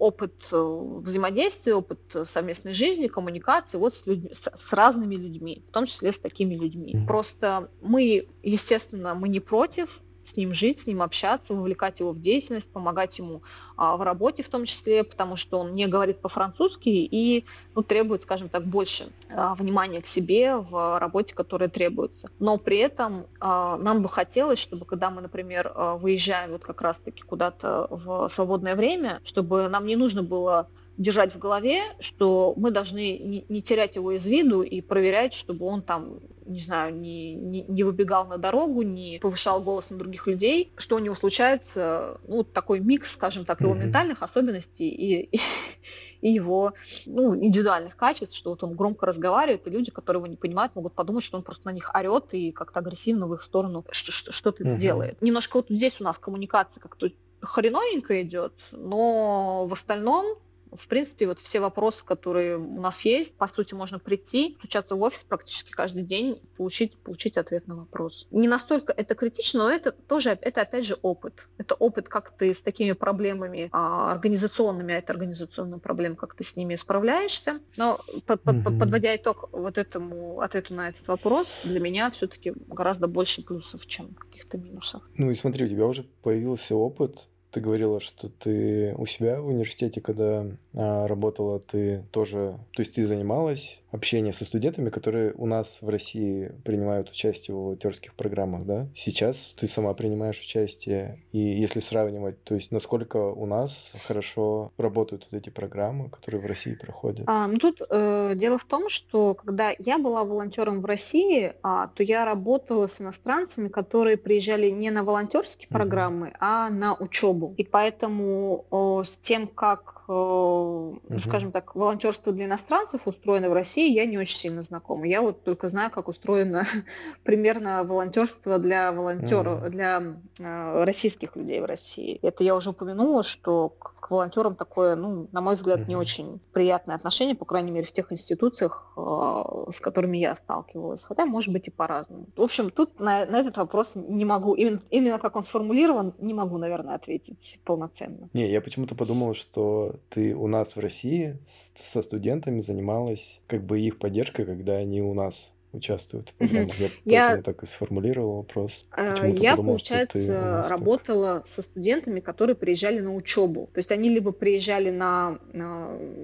опыт взаимодействия, опыт совместной жизни, коммуникации вот с людьми, с разными людьми, в том числе с такими людьми. Просто мы, естественно, мы не против с ним жить, с ним общаться, вовлекать его в деятельность, помогать ему в работе в том числе, потому что он не говорит по-французски и требует, скажем так, больше внимания к себе в работе, которая требуется. Но при этом нам бы хотелось, чтобы когда мы, например, выезжаем вот как раз-таки куда-то в свободное время, чтобы нам не нужно было держать в голове, что мы должны не терять его из виду и проверять, чтобы он там, не знаю, не выбегал на дорогу, не повышал голос на других людей, что у него случается, такой микс, скажем так, его ментальных особенностей и его индивидуальных качеств, что вот он громко разговаривает, и люди, которые его не понимают, могут подумать, что он просто на них орет и как-то агрессивно в их сторону что-то делает. Немножко вот здесь у нас коммуникация как-то хреновенько идет, но в остальном в принципе, вот все вопросы, которые у нас есть, по сути, можно прийти, стучаться в офис практически каждый день, получить ответ на вопрос. Не настолько это критично, но это тоже, опять же, опыт. Это опыт, как ты с такими проблемами организационными, а это организационные проблемы, как ты с ними справляешься. Но подводя итог вот этому ответу на этот вопрос, для меня все-таки гораздо больше плюсов, чем каких-то минусов. Ну и смотри, у тебя уже появился опыт. Ты говорила, что ты у себя в университете, когда работала, ты тоже... То есть ты занималась общением со студентами, которые у нас в России принимают участие в волонтерских программах, да? Сейчас ты сама принимаешь участие. И если сравнивать, то есть насколько у нас хорошо работают вот эти программы, которые в России проходят? Тут дело в том, что когда я была волонтером в России, то я работала с иностранцами, которые приезжали не на волонтерские программы, а на учебу. И поэтому с тем, как, скажем так, волонтерство для иностранцев устроено в России, я не очень сильно знакома. Я вот только знаю, как устроено примерно волонтерство для волонтеров, для российских людей в России. Это я уже упомянула, что к волонтерам такое, на мой взгляд, не очень приятное отношение, по крайней мере, в тех институциях, с которыми я сталкивалась. Хотя, может быть, и по-разному. В общем, тут на этот вопрос не могу, именно как он сформулирован, не могу, наверное, ответить полноценно. Не, я почему-то подумал, что ты у нас в России со студентами занималась как бы их поддержкой, когда они у нас участвуют в программах. Я поэтому так и сформулировала вопрос. Я, подумал, получается, работала со студентами, которые приезжали на учебу. То есть они либо приезжали на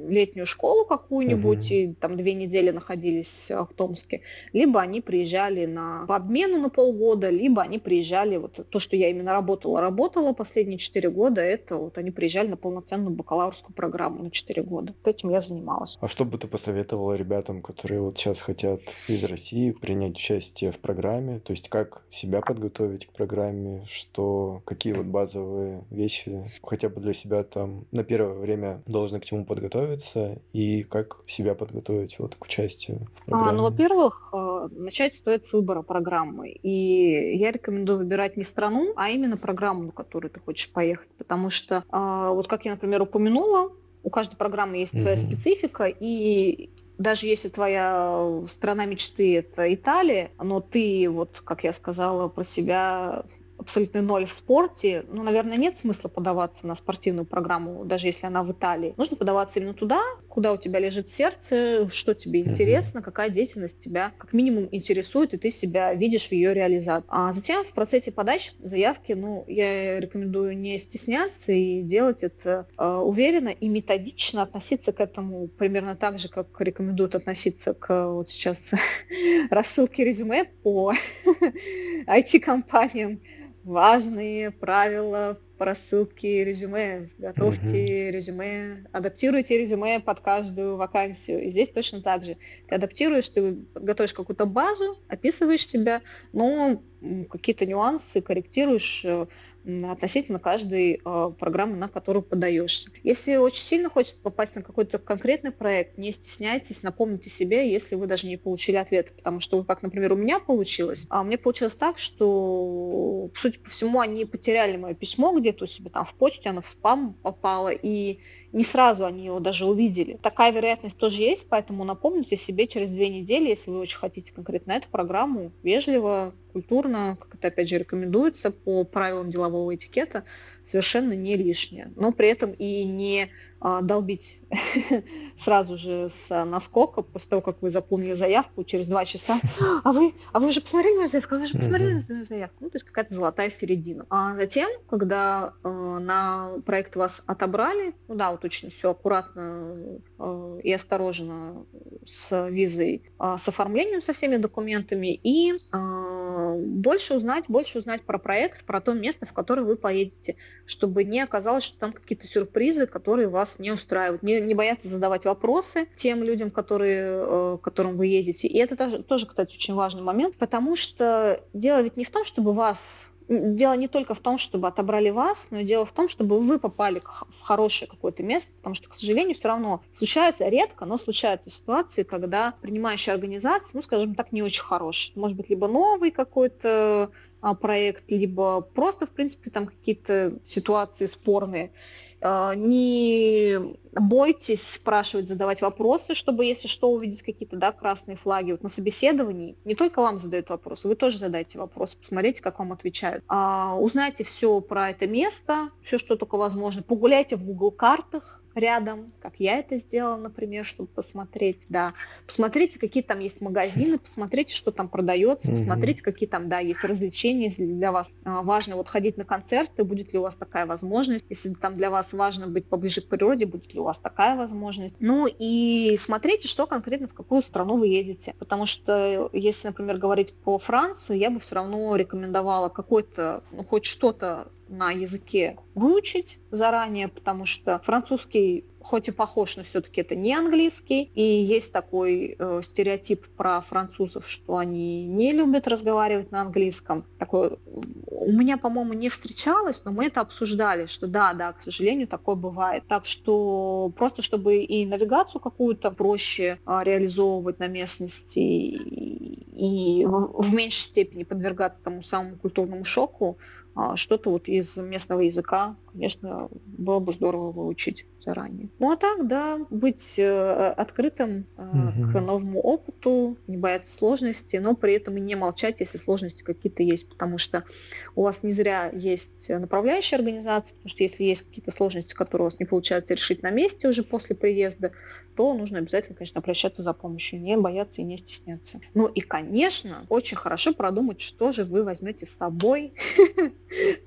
летнюю школу какую-нибудь и там 2 недели находились в Томске, либо они приезжали по обмену на полгода, либо они приезжали, вот то, что я именно работала последние 4 года, это вот они приезжали на полноценную бакалаврскую программу на 4 года. Этим я занималась. А что бы ты посоветовала ребятам, которые вот сейчас хотят из России принять участие в программе, то есть как себя подготовить к программе, какие вот базовые вещи хотя бы для себя там на первое время должны к чему подготовиться и как себя подготовить вот к участию в программе? Во-первых, начать стоит с выбора программы, и я рекомендую выбирать не страну, а именно программу, на которую ты хочешь поехать, потому что, вот как я, например, упомянула, у каждой программы есть своя специфика, и даже если твоя страна мечты – это Италия, но ты, вот, как я сказала про себя, абсолютно ноль в спорте, наверное, нет смысла подаваться на спортивную программу, даже если она в Италии. Нужно подаваться именно туда, куда у тебя лежит сердце, что тебе интересно, какая деятельность тебя как минимум интересует, и ты себя видишь в ее реализации. А затем в процессе подачи заявки, я рекомендую не стесняться и делать это уверенно и методично, относиться к этому примерно так же, как рекомендуют относиться к вот сейчас рассылке резюме по IT-компаниям. Важные правила по рассылке резюме. Готовьте резюме, адаптируйте резюме под каждую вакансию. И здесь точно так же. Ты адаптируешь, ты готовишь какую-то базу, описываешь себя, но какие-то нюансы корректируешь относительно каждой программы, на которую подаешься. Если очень сильно хочется попасть на какой-то конкретный проект, не стесняйтесь, напомните себе, если вы даже не получили ответа, потому что, как, например, у меня получилось, а мне получилось так, что, судя по всему, они потеряли мое письмо где-то у себя там в почте, оно в спам попало, и не сразу они его даже увидели. Такая вероятность тоже есть, поэтому напомните себе через 2 недели, если вы очень хотите конкретно эту программу, вежливо, культурно, как это опять же рекомендуется по правилам делового этикета, совершенно не лишнее. Но при этом и не долбить сразу же с наскока, после того, как вы заполнили заявку, через 2 часа. А вы уже посмотрели мою заявку? А вы же посмотрели мою заявку? Ну, то есть какая-то золотая середина. А затем, когда на проект вас отобрали, ну да, вот очень все аккуратно и осторожно с визой, с оформлением, со всеми документами, и больше узнать про проект, про то место, в которое вы поедете, чтобы не оказалось, что там какие-то сюрпризы, которые вас не устраивают. Не бояться задавать вопросы тем людям, к которым вы едете. И это тоже, кстати, очень важный момент, потому что дело ведь не в том, чтобы вас... Дело не только в том, чтобы отобрали вас, но и дело в том, чтобы вы попали в хорошее какое-то место, потому что, к сожалению, все равно случается редко, но случаются ситуации, когда принимающая организация, ну, скажем так, не очень хорошая. Может быть, либо новый какой-то проект, либо просто, в принципе, там какие-то ситуации спорные. Не бойтесь спрашивать, задавать вопросы, чтобы, если что, увидеть какие-то, да, красные флаги. Вот на собеседовании не только вам задают вопросы, вы тоже задайте вопросы, посмотрите, как вам отвечают. Узнайте все про это место, все, что только возможно. Погуляйте в Google картах рядом, как я это сделала, например, чтобы посмотреть, да. Посмотрите, какие там есть магазины, посмотрите, что там продается, посмотрите, какие там, да, есть развлечения, если для вас важно вот ходить на концерты, будет ли у вас такая возможность, если там для вас важно быть поближе к природе, будет ли у вас такая возможность. Ну и смотрите, что конкретно, в какую страну вы едете, потому что, если, например, говорить про Францию, я бы все равно рекомендовала какой-то, ну, хоть что-то на языке выучить заранее, потому что французский хоть и похож, но все-таки это не английский. И есть такой стереотип про французов, что они не любят разговаривать на английском. Такое у меня, по-моему, не встречалось, но мы это обсуждали, что да, к сожалению, такое бывает. Так что просто, чтобы и навигацию какую-то проще реализовывать на местности и в меньшей степени подвергаться тому самому культурному шоку, что-то вот из местного языка, конечно, было бы здорово выучить заранее. Ну а так, да, быть открытым к новому опыту, не бояться сложностей, но при этом и не молчать, если сложности какие-то есть, потому что у вас не зря есть направляющая организация, потому что если есть какие-то сложности, которые у вас не получается решить на месте уже после приезда, то нужно обязательно, конечно, обращаться за помощью, не бояться и не стесняться. Ну и, конечно, очень хорошо продумать, что же вы возьмете с собой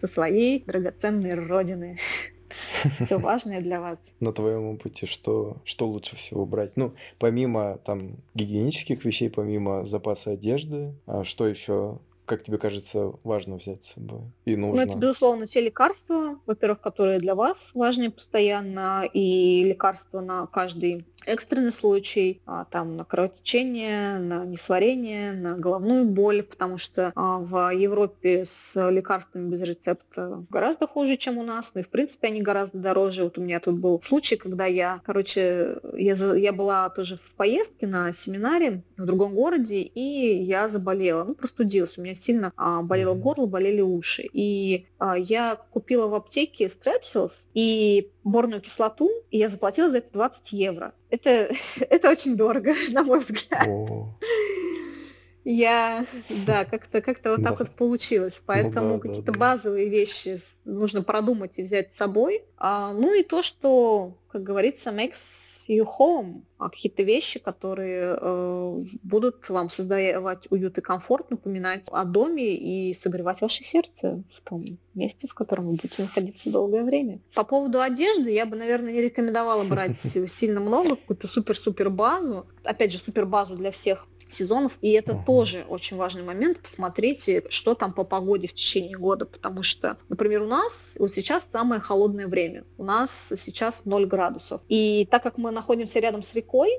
со своей драгоценной родины. Все важное для вас. На твоем пути что лучше всего брать? Ну, помимо там гигиенических вещей, помимо запаса одежды, что еще, как тебе кажется, важно взять с собой и нужно? Ну, это, безусловно, те лекарства, во-первых, которые для вас важны постоянно, и лекарства на каждый экстренный случай, там, на кровотечение, на несварение, на головную боль, потому что в Европе с лекарствами без рецепта гораздо хуже, чем у нас, ну и, в принципе, они гораздо дороже. Вот у меня тут был случай, когда я была тоже в поездке на семинаре в другом городе, и я заболела, простудилась, у меня сильно болело горло, болели уши. И я купила в аптеке Strepsils и борную кислоту, и я заплатила за это 20 евро. Это очень дорого, на мой взгляд. О. Я, да, как-то вот так вот получилось. Поэтому какие-то базовые вещи нужно продумать и взять с собой. Ну и то, что, как говорится, makes you home. Какие-то вещи, которые будут вам создавать уют и комфорт, напоминать о доме и согревать ваше сердце в том месте, в котором вы будете находиться долгое время. По поводу одежды я бы, наверное, не рекомендовала брать сильно много, какую-то супер-супер базу. Опять же, супер базу для всех сезонов, и это тоже очень важный момент, посмотрите, что там по погоде в течение года, потому что, например, у нас вот сейчас самое холодное время, у нас сейчас 0 градусов, и так как мы находимся рядом с рекой,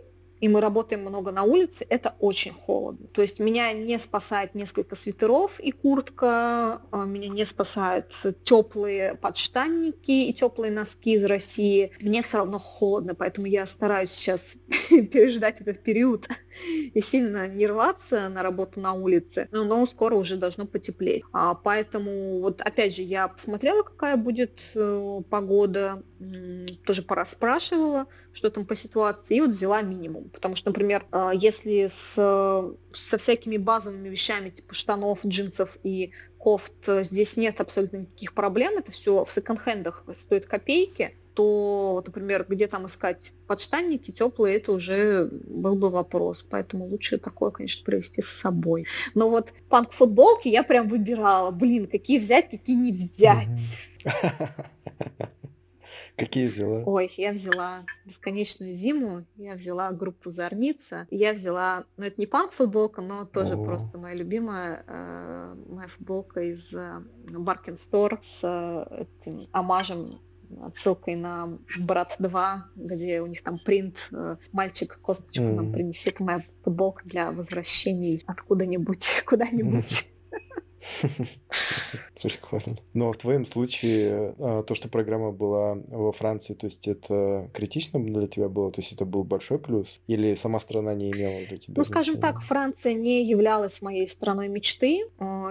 и мы работаем много на улице, это очень холодно. То есть меня не спасает несколько свитеров и куртка, меня не спасают теплые подштанники и теплые носки из России. Мне все равно холодно, поэтому я стараюсь сейчас переждать этот период и сильно не рваться на работу на улице, но скоро уже должно потеплеть. Поэтому, вот опять же, я посмотрела, какая будет погода, тоже порасспрашивала, что там по ситуации, и вот взяла минимум. Потому что, например, если со всякими базовыми вещами, типа штанов, джинсов и кофт, здесь нет абсолютно никаких проблем, это все в секонд-хендах стоит копейки, то, например, где там искать подштанники теплые, это уже был бы вопрос. Поэтому лучше такое, конечно, привезти с собой. Но вот панк-футболки я прям выбирала. Блин, какие взять, какие не взять. Какие взяла? Ой, я взяла «Бесконечную зиму», я взяла группу «Зорница», я взяла, ну это не панк-футболка, но тоже просто моя любимая, моя футболка из Barkin'stor с этим омажем, отсылкой на «Брат-2», где у них там принт «Мальчик, косточку нам принеси», это моя футболка для возвращений откуда-нибудь, куда-нибудь. Прикольно. Но в твоем случае то, что программа была во Франции, то есть это критично для тебя было? То есть это был большой плюс? Или сама страна не имела для тебя? Ну, скажем так, Франция не являлась моей страной мечты.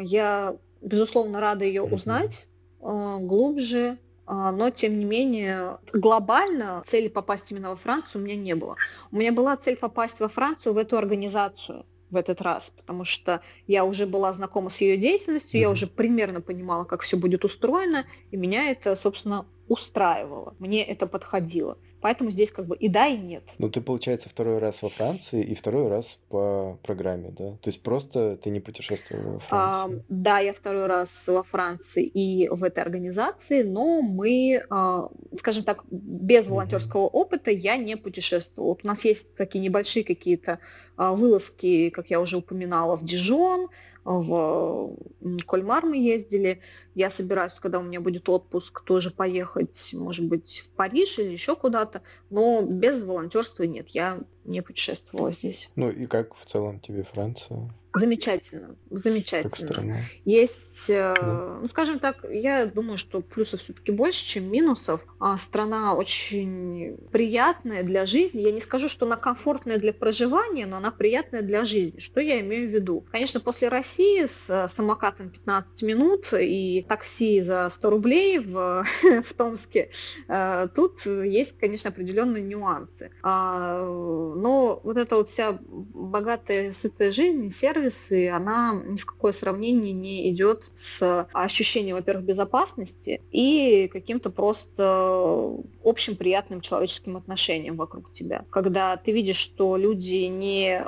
Я, безусловно, рада ее узнать глубже. Но, тем не менее, глобально цели попасть именно во Францию у меня не было. У меня была цель попасть во Францию, в эту организацию в этот раз, потому что я уже была знакома с ее деятельностью, я уже примерно понимала, как все будет устроено, и меня это, собственно, устраивало, мне это подходило. Поэтому здесь как бы и да, и нет. Ну, ты, получается, второй раз во Франции и второй раз по программе, да? То есть просто ты не путешествовала во Франции? Да, я второй раз во Франции и в этой организации, но мы, скажем так, без волонтерского опыта я не путешествовала. Вот у нас есть такие небольшие какие-то вылазки, как я уже упоминала, в Дижон, в Кольмар мы ездили. Я собираюсь, когда у меня будет отпуск, тоже поехать, может быть, в Париж или еще куда-то. Но без волонтерства нет, я не путешествовала здесь. Ну и как в целом тебе Франция? Замечательно, замечательно. Как страна. Есть, ну, скажем так, я думаю, что плюсов все-таки больше, чем минусов. Страна очень приятная для жизни. Я не скажу, что она комфортная для проживания, но она приятная для жизни. Что я имею в виду? Конечно, после России с самокатом 15 минут и такси за 100 рублей в Томске, тут есть, конечно, определенные нюансы. Но вот эта вот вся богатая, сытая жизнь, сервисы, она ни в какое сравнение не идет с ощущением, во-первых, безопасности и каким-то просто общим приятным человеческим отношением вокруг тебя. Когда ты видишь, что люди не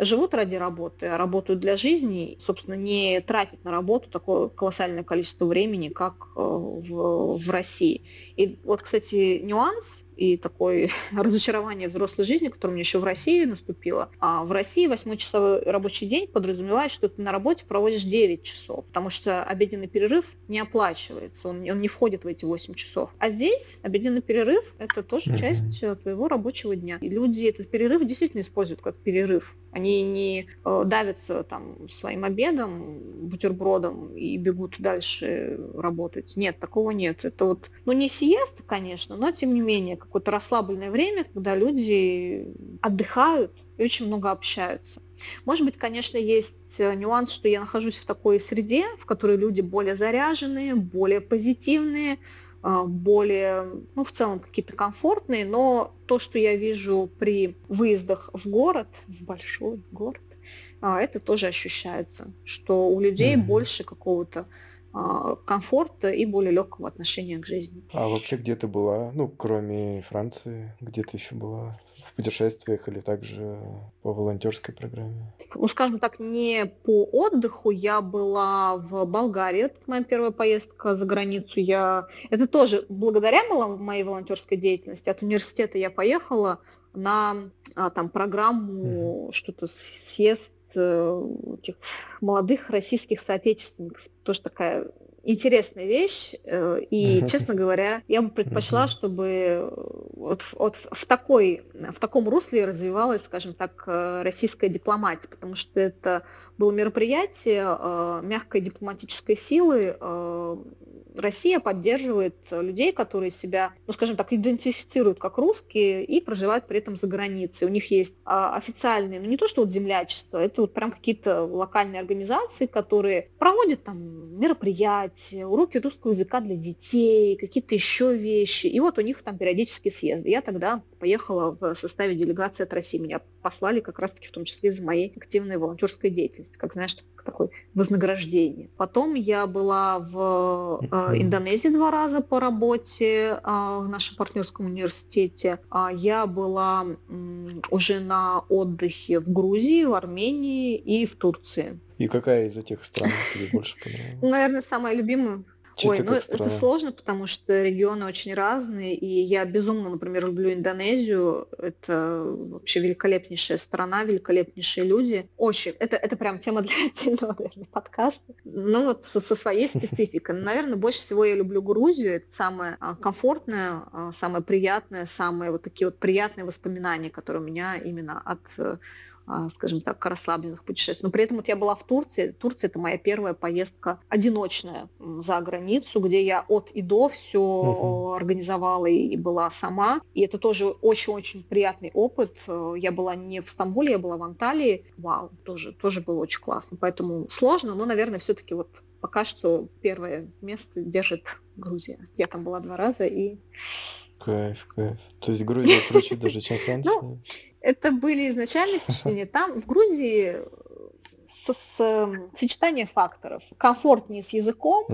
живут ради работы, а работают для жизни, и, собственно, не тратят на работу такое колоссальное количество времени, как в России. И вот, кстати, нюанс и такое разочарование взрослой жизни, которое у меня еще в России наступило. А в России 8-часовой рабочий день подразумевает, что ты на работе проводишь 9 часов, потому что обеденный перерыв не оплачивается, он не входит в эти 8 часов. А здесь обеденный перерыв – это тоже часть твоего рабочего дня. И люди этот перерыв действительно используют как перерыв. Они не давятся там своим обедом, бутербродом и бегут дальше работать. Нет, такого нет. Это вот, ну, не сиеста, конечно, но тем не менее, какое-то расслабленное время, когда люди отдыхают и очень много общаются. Может быть, конечно, есть нюанс, что я нахожусь в такой среде, в которой люди более заряженные, более позитивные, более, ну, в целом какие-то комфортные, но то, что я вижу при выездах в город, в большой город, это тоже ощущается, что у людей больше какого-то комфорта и более легкого отношения к жизни. А вообще где ты была, ну, кроме Франции, где ты еще была? В путешествиях или также по волонтерской программе? Ну, скажем так, не по отдыху. Я была в Болгарии. Это моя первая поездка за границу. Это тоже благодаря моей волонтерской деятельности. От университета я поехала на там программу, что-то съезд этих молодых российских соотечественников. Тоже такая интересная вещь, и, честно говоря, я бы предпочла, чтобы в таком русле развивалась, скажем так, российская дипломатия, потому что это было мероприятие мягкой дипломатической силы. Россия поддерживает людей, которые себя, ну, скажем так, идентифицируют как русские и проживают при этом за границей. У них есть официальные, ну, не то что вот землячество, это вот прям какие-то локальные организации, которые проводят там мероприятия, уроки русского языка для детей, какие-то еще вещи. И вот у них там периодически съезды. Я тогда поехала в составе делегации от России. Меня послали как раз-таки в том числе из-за моей активной волонтерской деятельности, как, знаешь, такое вознаграждение. Потом я была в Индонезии 2 раза по работе в нашем партнерском университете. Я была уже на отдыхе в Грузии, в Армении и в Турции. И какая из этих стран тебе больше понравилась? Наверное, самая любимая. Ой, ну это сложно, потому что регионы очень разные, и я безумно, например, люблю Индонезию, это вообще великолепнейшая страна, великолепнейшие люди, очень, это прям тема для отдельного, наверное, подкаста, ну вот со своей спецификой. Наверное, больше всего я люблю Грузию, это самое комфортное, самое приятное, самые вот такие вот приятные воспоминания, которые у меня именно от, скажем так, расслабленных путешествий. Но при этом вот я была в Турции. Турция – это моя первая поездка одиночная за границу, где я от и до все организовала и была сама. И это тоже очень-очень приятный опыт. Я была не в Стамбуле, я была в Анталии. Вау, тоже было очень классно. Поэтому сложно, но, наверное, все-таки вот пока что первое место держит Грузия. Я там была 2 раза и... Кайф. То есть Грузия круче даже, чем Франция? Ну, это были изначальные впечатления. Там, в Грузии, сочетание факторов. Комфортнее с языком,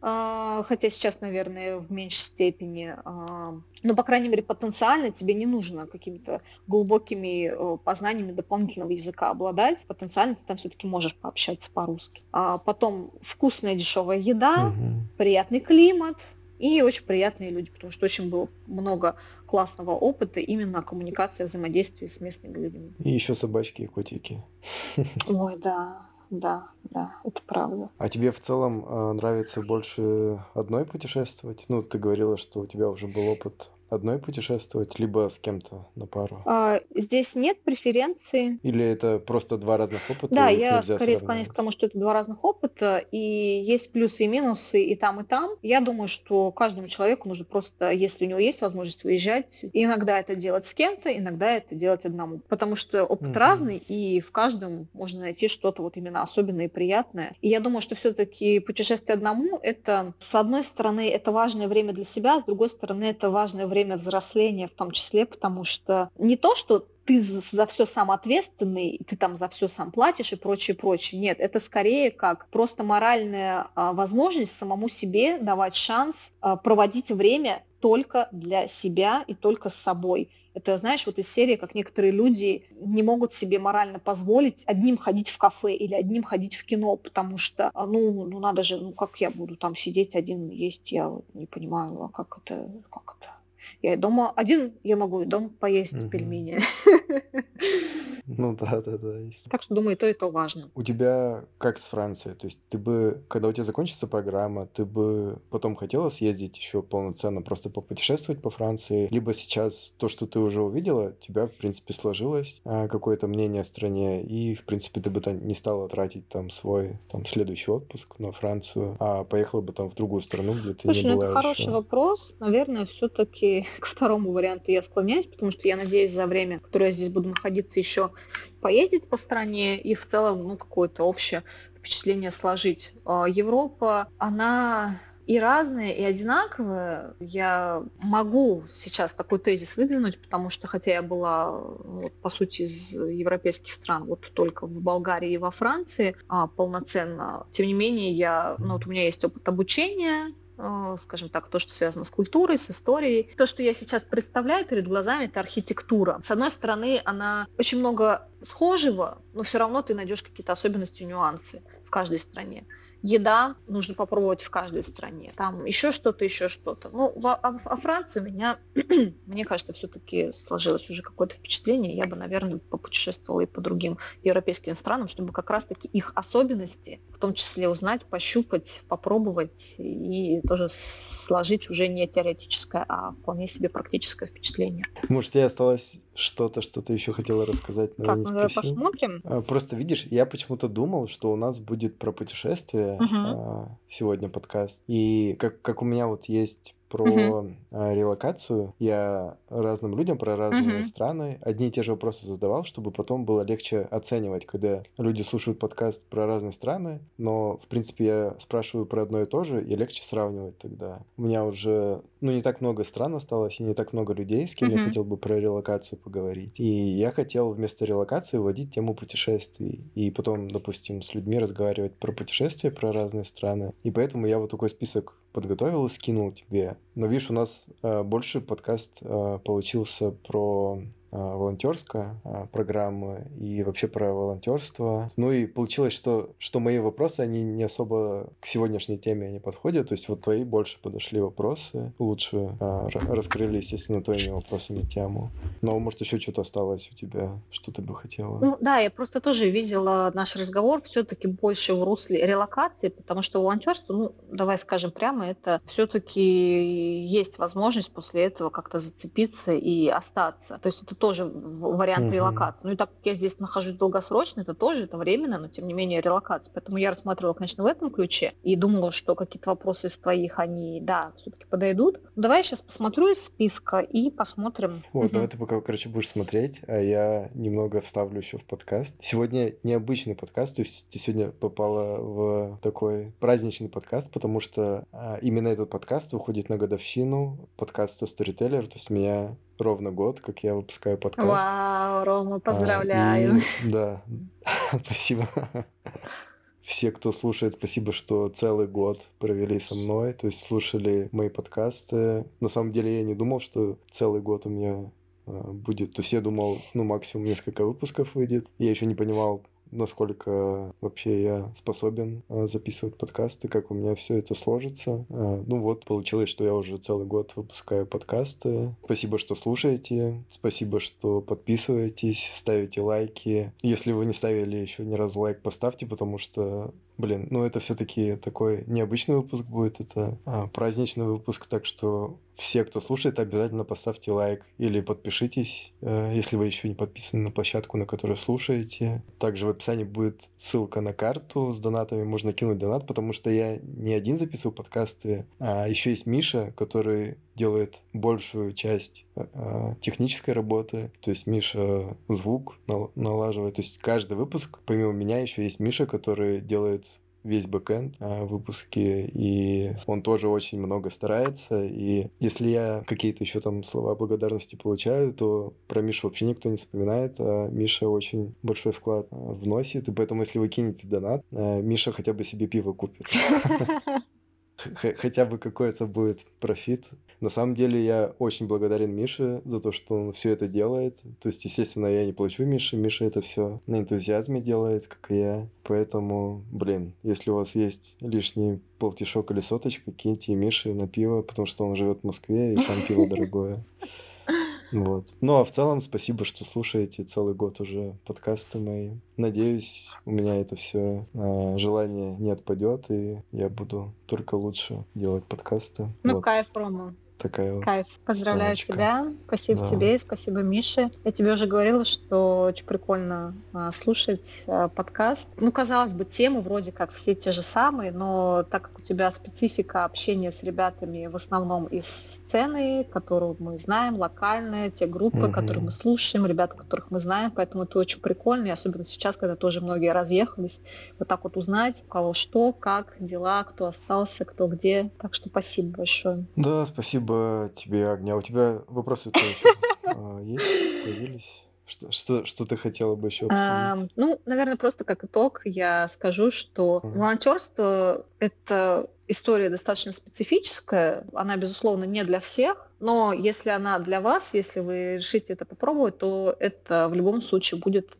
хотя сейчас, наверное, в меньшей степени. Но, по крайней мере, потенциально тебе не нужно какими-то глубокими познаниями дополнительного языка обладать. Потенциально ты там все-таки можешь пообщаться по-русски. Потом вкусная дешевая еда, приятный климат. И очень приятные люди, потому что очень было много классного опыта именно коммуникации, взаимодействия с местными людьми. И еще собачки и котики. Ой, да, это правда. А тебе в целом нравится больше одной путешествовать? Ну, ты говорила, что у тебя уже был опыт одной путешествовать, либо с кем-то на пару? Здесь нет преференции. Или это просто 2 разных опыта? Да, я скорее склоняюсь к тому, что это 2 разных опыта, и есть плюсы и минусы и там, и там. Я думаю, что каждому человеку нужно просто, если у него есть возможность выезжать, иногда это делать с кем-то, иногда это делать одному. Потому что опыт разный, и в каждом можно найти что-то вот именно особенное и приятное. И я думаю, что все-таки путешествие одному, это, с одной стороны, это важное время для себя, с другой стороны, это важное время взросления в том числе, потому что не то, что ты за все сам ответственный, ты там за все сам платишь и прочее. Нет, это скорее как просто моральная возможность самому себе давать шанс проводить время только для себя и только с собой. Это, знаешь, вот из серии, как некоторые люди не могут себе морально позволить одним ходить в кафе или одним ходить в кино, потому что, ну надо же, ну как я буду там сидеть один есть, я вот не понимаю, а как это? Я дома один, я могу и дома поесть пельмени. Ну да. Так что, думаю, и то важно. У тебя как с Францией? То есть ты бы, когда у тебя закончится программа, ты бы потом хотела съездить еще полноценно, просто попутешествовать по Франции? Либо сейчас то, что ты уже увидела, у тебя, в принципе, сложилось какое-то мнение о стране, и, в принципе, ты бы не стала тратить там свой следующий отпуск на Францию, а поехала бы там в другую страну, где ты не была еще. Слушай, это хороший вопрос. Наверное, все-таки к 2-му варианту я склоняюсь, потому что я надеюсь, за время, которое я здесь буду находиться, еще поездить по стране и в целом, какое-то общее впечатление сложить. Европа, она и разная, и одинаковая. Я могу сейчас такой тезис выдвинуть, потому что, хотя я была, по сути, из европейских стран только в Болгарии и во Франции полноценно, тем не менее, у меня есть опыт обучения, скажем так, то, что связано с культурой, с историей. То, что я сейчас представляю перед глазами, это архитектура. С одной стороны, она очень много схожего, но все равно ты найдешь какие-то особенности, нюансы в каждой стране. еда нужно попробовать в каждой стране, там еще что-то. Ну, о Франции мне кажется, все-таки сложилось уже какое-то впечатление. Я бы, наверное, попутешествовала и по другим европейским странам, чтобы как раз-таки их особенности, в том числе узнать, пощупать, попробовать и тоже сложить уже не теоретическое, а вполне себе практическое впечатление. Может, я осталась... Что-то еще хотела рассказать. Так, давай посмотрим. Просто, видишь, я почему-то думал, что у нас будет про путешествия сегодня подкаст. И как у меня вот есть про релокацию, я разным людям про разные страны одни и те же вопросы задавал, чтобы потом было легче оценивать, когда люди слушают подкаст про разные страны, но, в принципе, я спрашиваю про одно и то же, и легче сравнивать тогда. У меня уже, не так много стран осталось, и не так много людей, с кем я хотел бы про релокацию поговорить. И я хотел вместо релокации вводить тему путешествий, и потом, допустим, с людьми разговаривать про путешествия, про разные страны. И поэтому я вот такой список подготовил и скинул тебе. Но видишь, у нас больше подкаст получился про волонтерскую программу и вообще про волонтерство. Ну и получилось, что мои вопросы, они не особо к сегодняшней теме не подходят. То есть вот твои больше подошли вопросы, лучше раскрыли, естественно, твоими вопросами тему. Но, может, еще что-то осталось у тебя, что ты бы хотела? Да, я просто тоже видела наш разговор все-таки больше в русле релокации, потому что волонтерство, давай скажем прямо, это все-таки есть возможность после этого как-то зацепиться и остаться. То есть это тоже вариант релокации. И так как я здесь нахожусь долгосрочно, это временно, но тем не менее релокация. Поэтому я рассматривала, конечно, в этом ключе и думала, что какие-то вопросы из твоих, они, все-таки подойдут. Давай я сейчас посмотрю из списка и посмотрим. Вот, давай ты пока, будешь смотреть, а я немного вставлю еще в подкаст. Сегодня необычный подкаст, то есть ты сегодня попала в такой праздничный подкаст, потому что именно этот подкаст выходит на годовщину подкаста Storyteller, то есть меня... ровно год, как я выпускаю подкаст. Вау, Рома, поздравляю. Да, спасибо. Все, кто слушает, спасибо, что целый год провели со мной, то есть слушали мои подкасты. На самом деле я не думал, что целый год у меня будет. То есть я думал, максимум несколько выпусков выйдет. Я еще не понимал, насколько вообще я способен записывать подкасты, как у меня все это сложится. Получилось, что я уже целый год выпускаю подкасты. Спасибо, что слушаете. Спасибо, что подписываетесь, ставите лайки. Если вы не ставили еще ни разу лайк, поставьте, потому что, это все-таки такой необычный выпуск будет. Это праздничный выпуск, так что все, кто слушает, обязательно поставьте лайк или подпишитесь, если вы еще не подписаны на площадку, на которую слушаете. Также в описании будет ссылка на карту с донатами, можно кинуть донат, потому что я не один записываю подкасты, а еще есть Миша, который делает большую часть технической работы, то есть Миша звук налаживает, то есть каждый выпуск, помимо меня, еще есть Миша, который делает весь бэкэнд выпуски, и он тоже очень много старается, и если я какие-то еще там слова благодарности получаю, то про Мишу вообще никто не вспоминает, а Миша очень большой вклад вносит, и поэтому, если вы кинете донат, Миша хотя бы себе пиво купит. Хотя бы какой-то будет профит. На самом деле я очень благодарен Мише за то, что он все это делает. То есть, естественно, я не плачу Мише. Миша это все на энтузиазме делает, как и я. Поэтому, если у вас есть лишний полтишок или соточка, киньте Мише на пиво, потому что он живет в Москве, и там пиво дорогое. Вот. А в целом, спасибо, что слушаете целый год уже подкасты мои. Надеюсь, у меня это все желание не отпадет, и я буду только лучше делать подкасты. Кайф, Рома. Такая кайф. Вот поздравляю страночка. Тебя. Спасибо тебе, спасибо Мише. Я тебе уже говорила, что очень прикольно слушать подкаст. Казалось бы, темы вроде как все те же самые, но так как у тебя специфика общения с ребятами в основном из сцены, которую мы знаем, локальные, те группы, которые мы слушаем, ребята, которых мы знаем, поэтому это очень прикольно, и особенно сейчас, когда тоже многие разъехались, вот так вот узнать, у кого что, как, дела, кто остался, кто где. Так что спасибо большое. Да, спасибо тебе, Агния. У тебя вопросы тоже есть? Появились? Что ты хотела бы еще обсудить? Наверное, просто как итог я скажу, что волонтерство — это история достаточно специфическая, она, безусловно, не для всех, но если она для вас, если вы решите это попробовать, то это в любом случае будет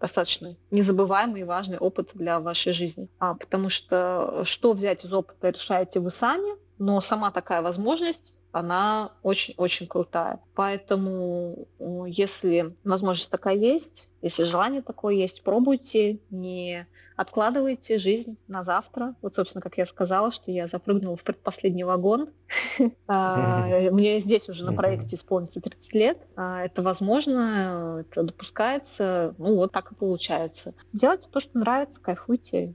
достаточно незабываемый и важный опыт для вашей жизни. Потому что что взять из опыта, решаете вы сами, но сама такая возможность, она очень-очень крутая. Поэтому, если возможность такая есть, если желание такое есть, пробуйте, не откладывайте жизнь на завтра. Вот, собственно, как я сказала, что я запрыгнула в предпоследний вагон. Мне здесь уже на проекте исполнится 30 лет. Это возможно, это допускается. Ну, вот так и получается. Делайте то, что нравится, кайфуйте.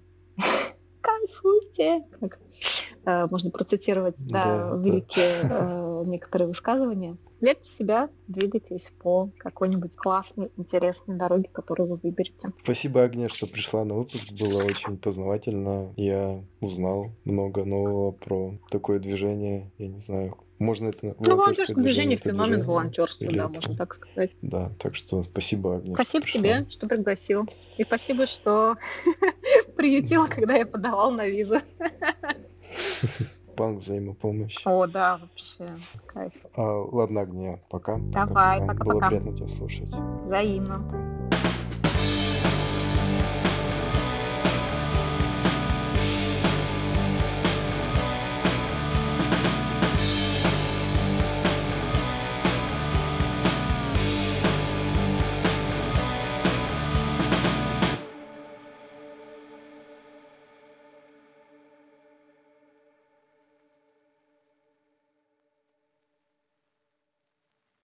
Кайфуйте! Можно процитировать великие некоторые высказывания. Верьте в себя, двигайтесь по какой-нибудь классной, интересной дороге, которую вы выберете. Спасибо, Агния, что пришла на выпуск. Было очень познавательно. Я узнал много нового про такое движение. Я не знаю, можно это... Ну, волонтерское движение, феномен волонтерства, да, можно так сказать. Да, так что спасибо, Агния. Спасибо тебе, что пригласил. И спасибо, что приютила, когда я подавал на визу. Банк взаимопомощи. О, да, вообще, кайф. Ладно, Агния, пока. Давай, пока-пока. Было приятно тебя слушать. Взаимно.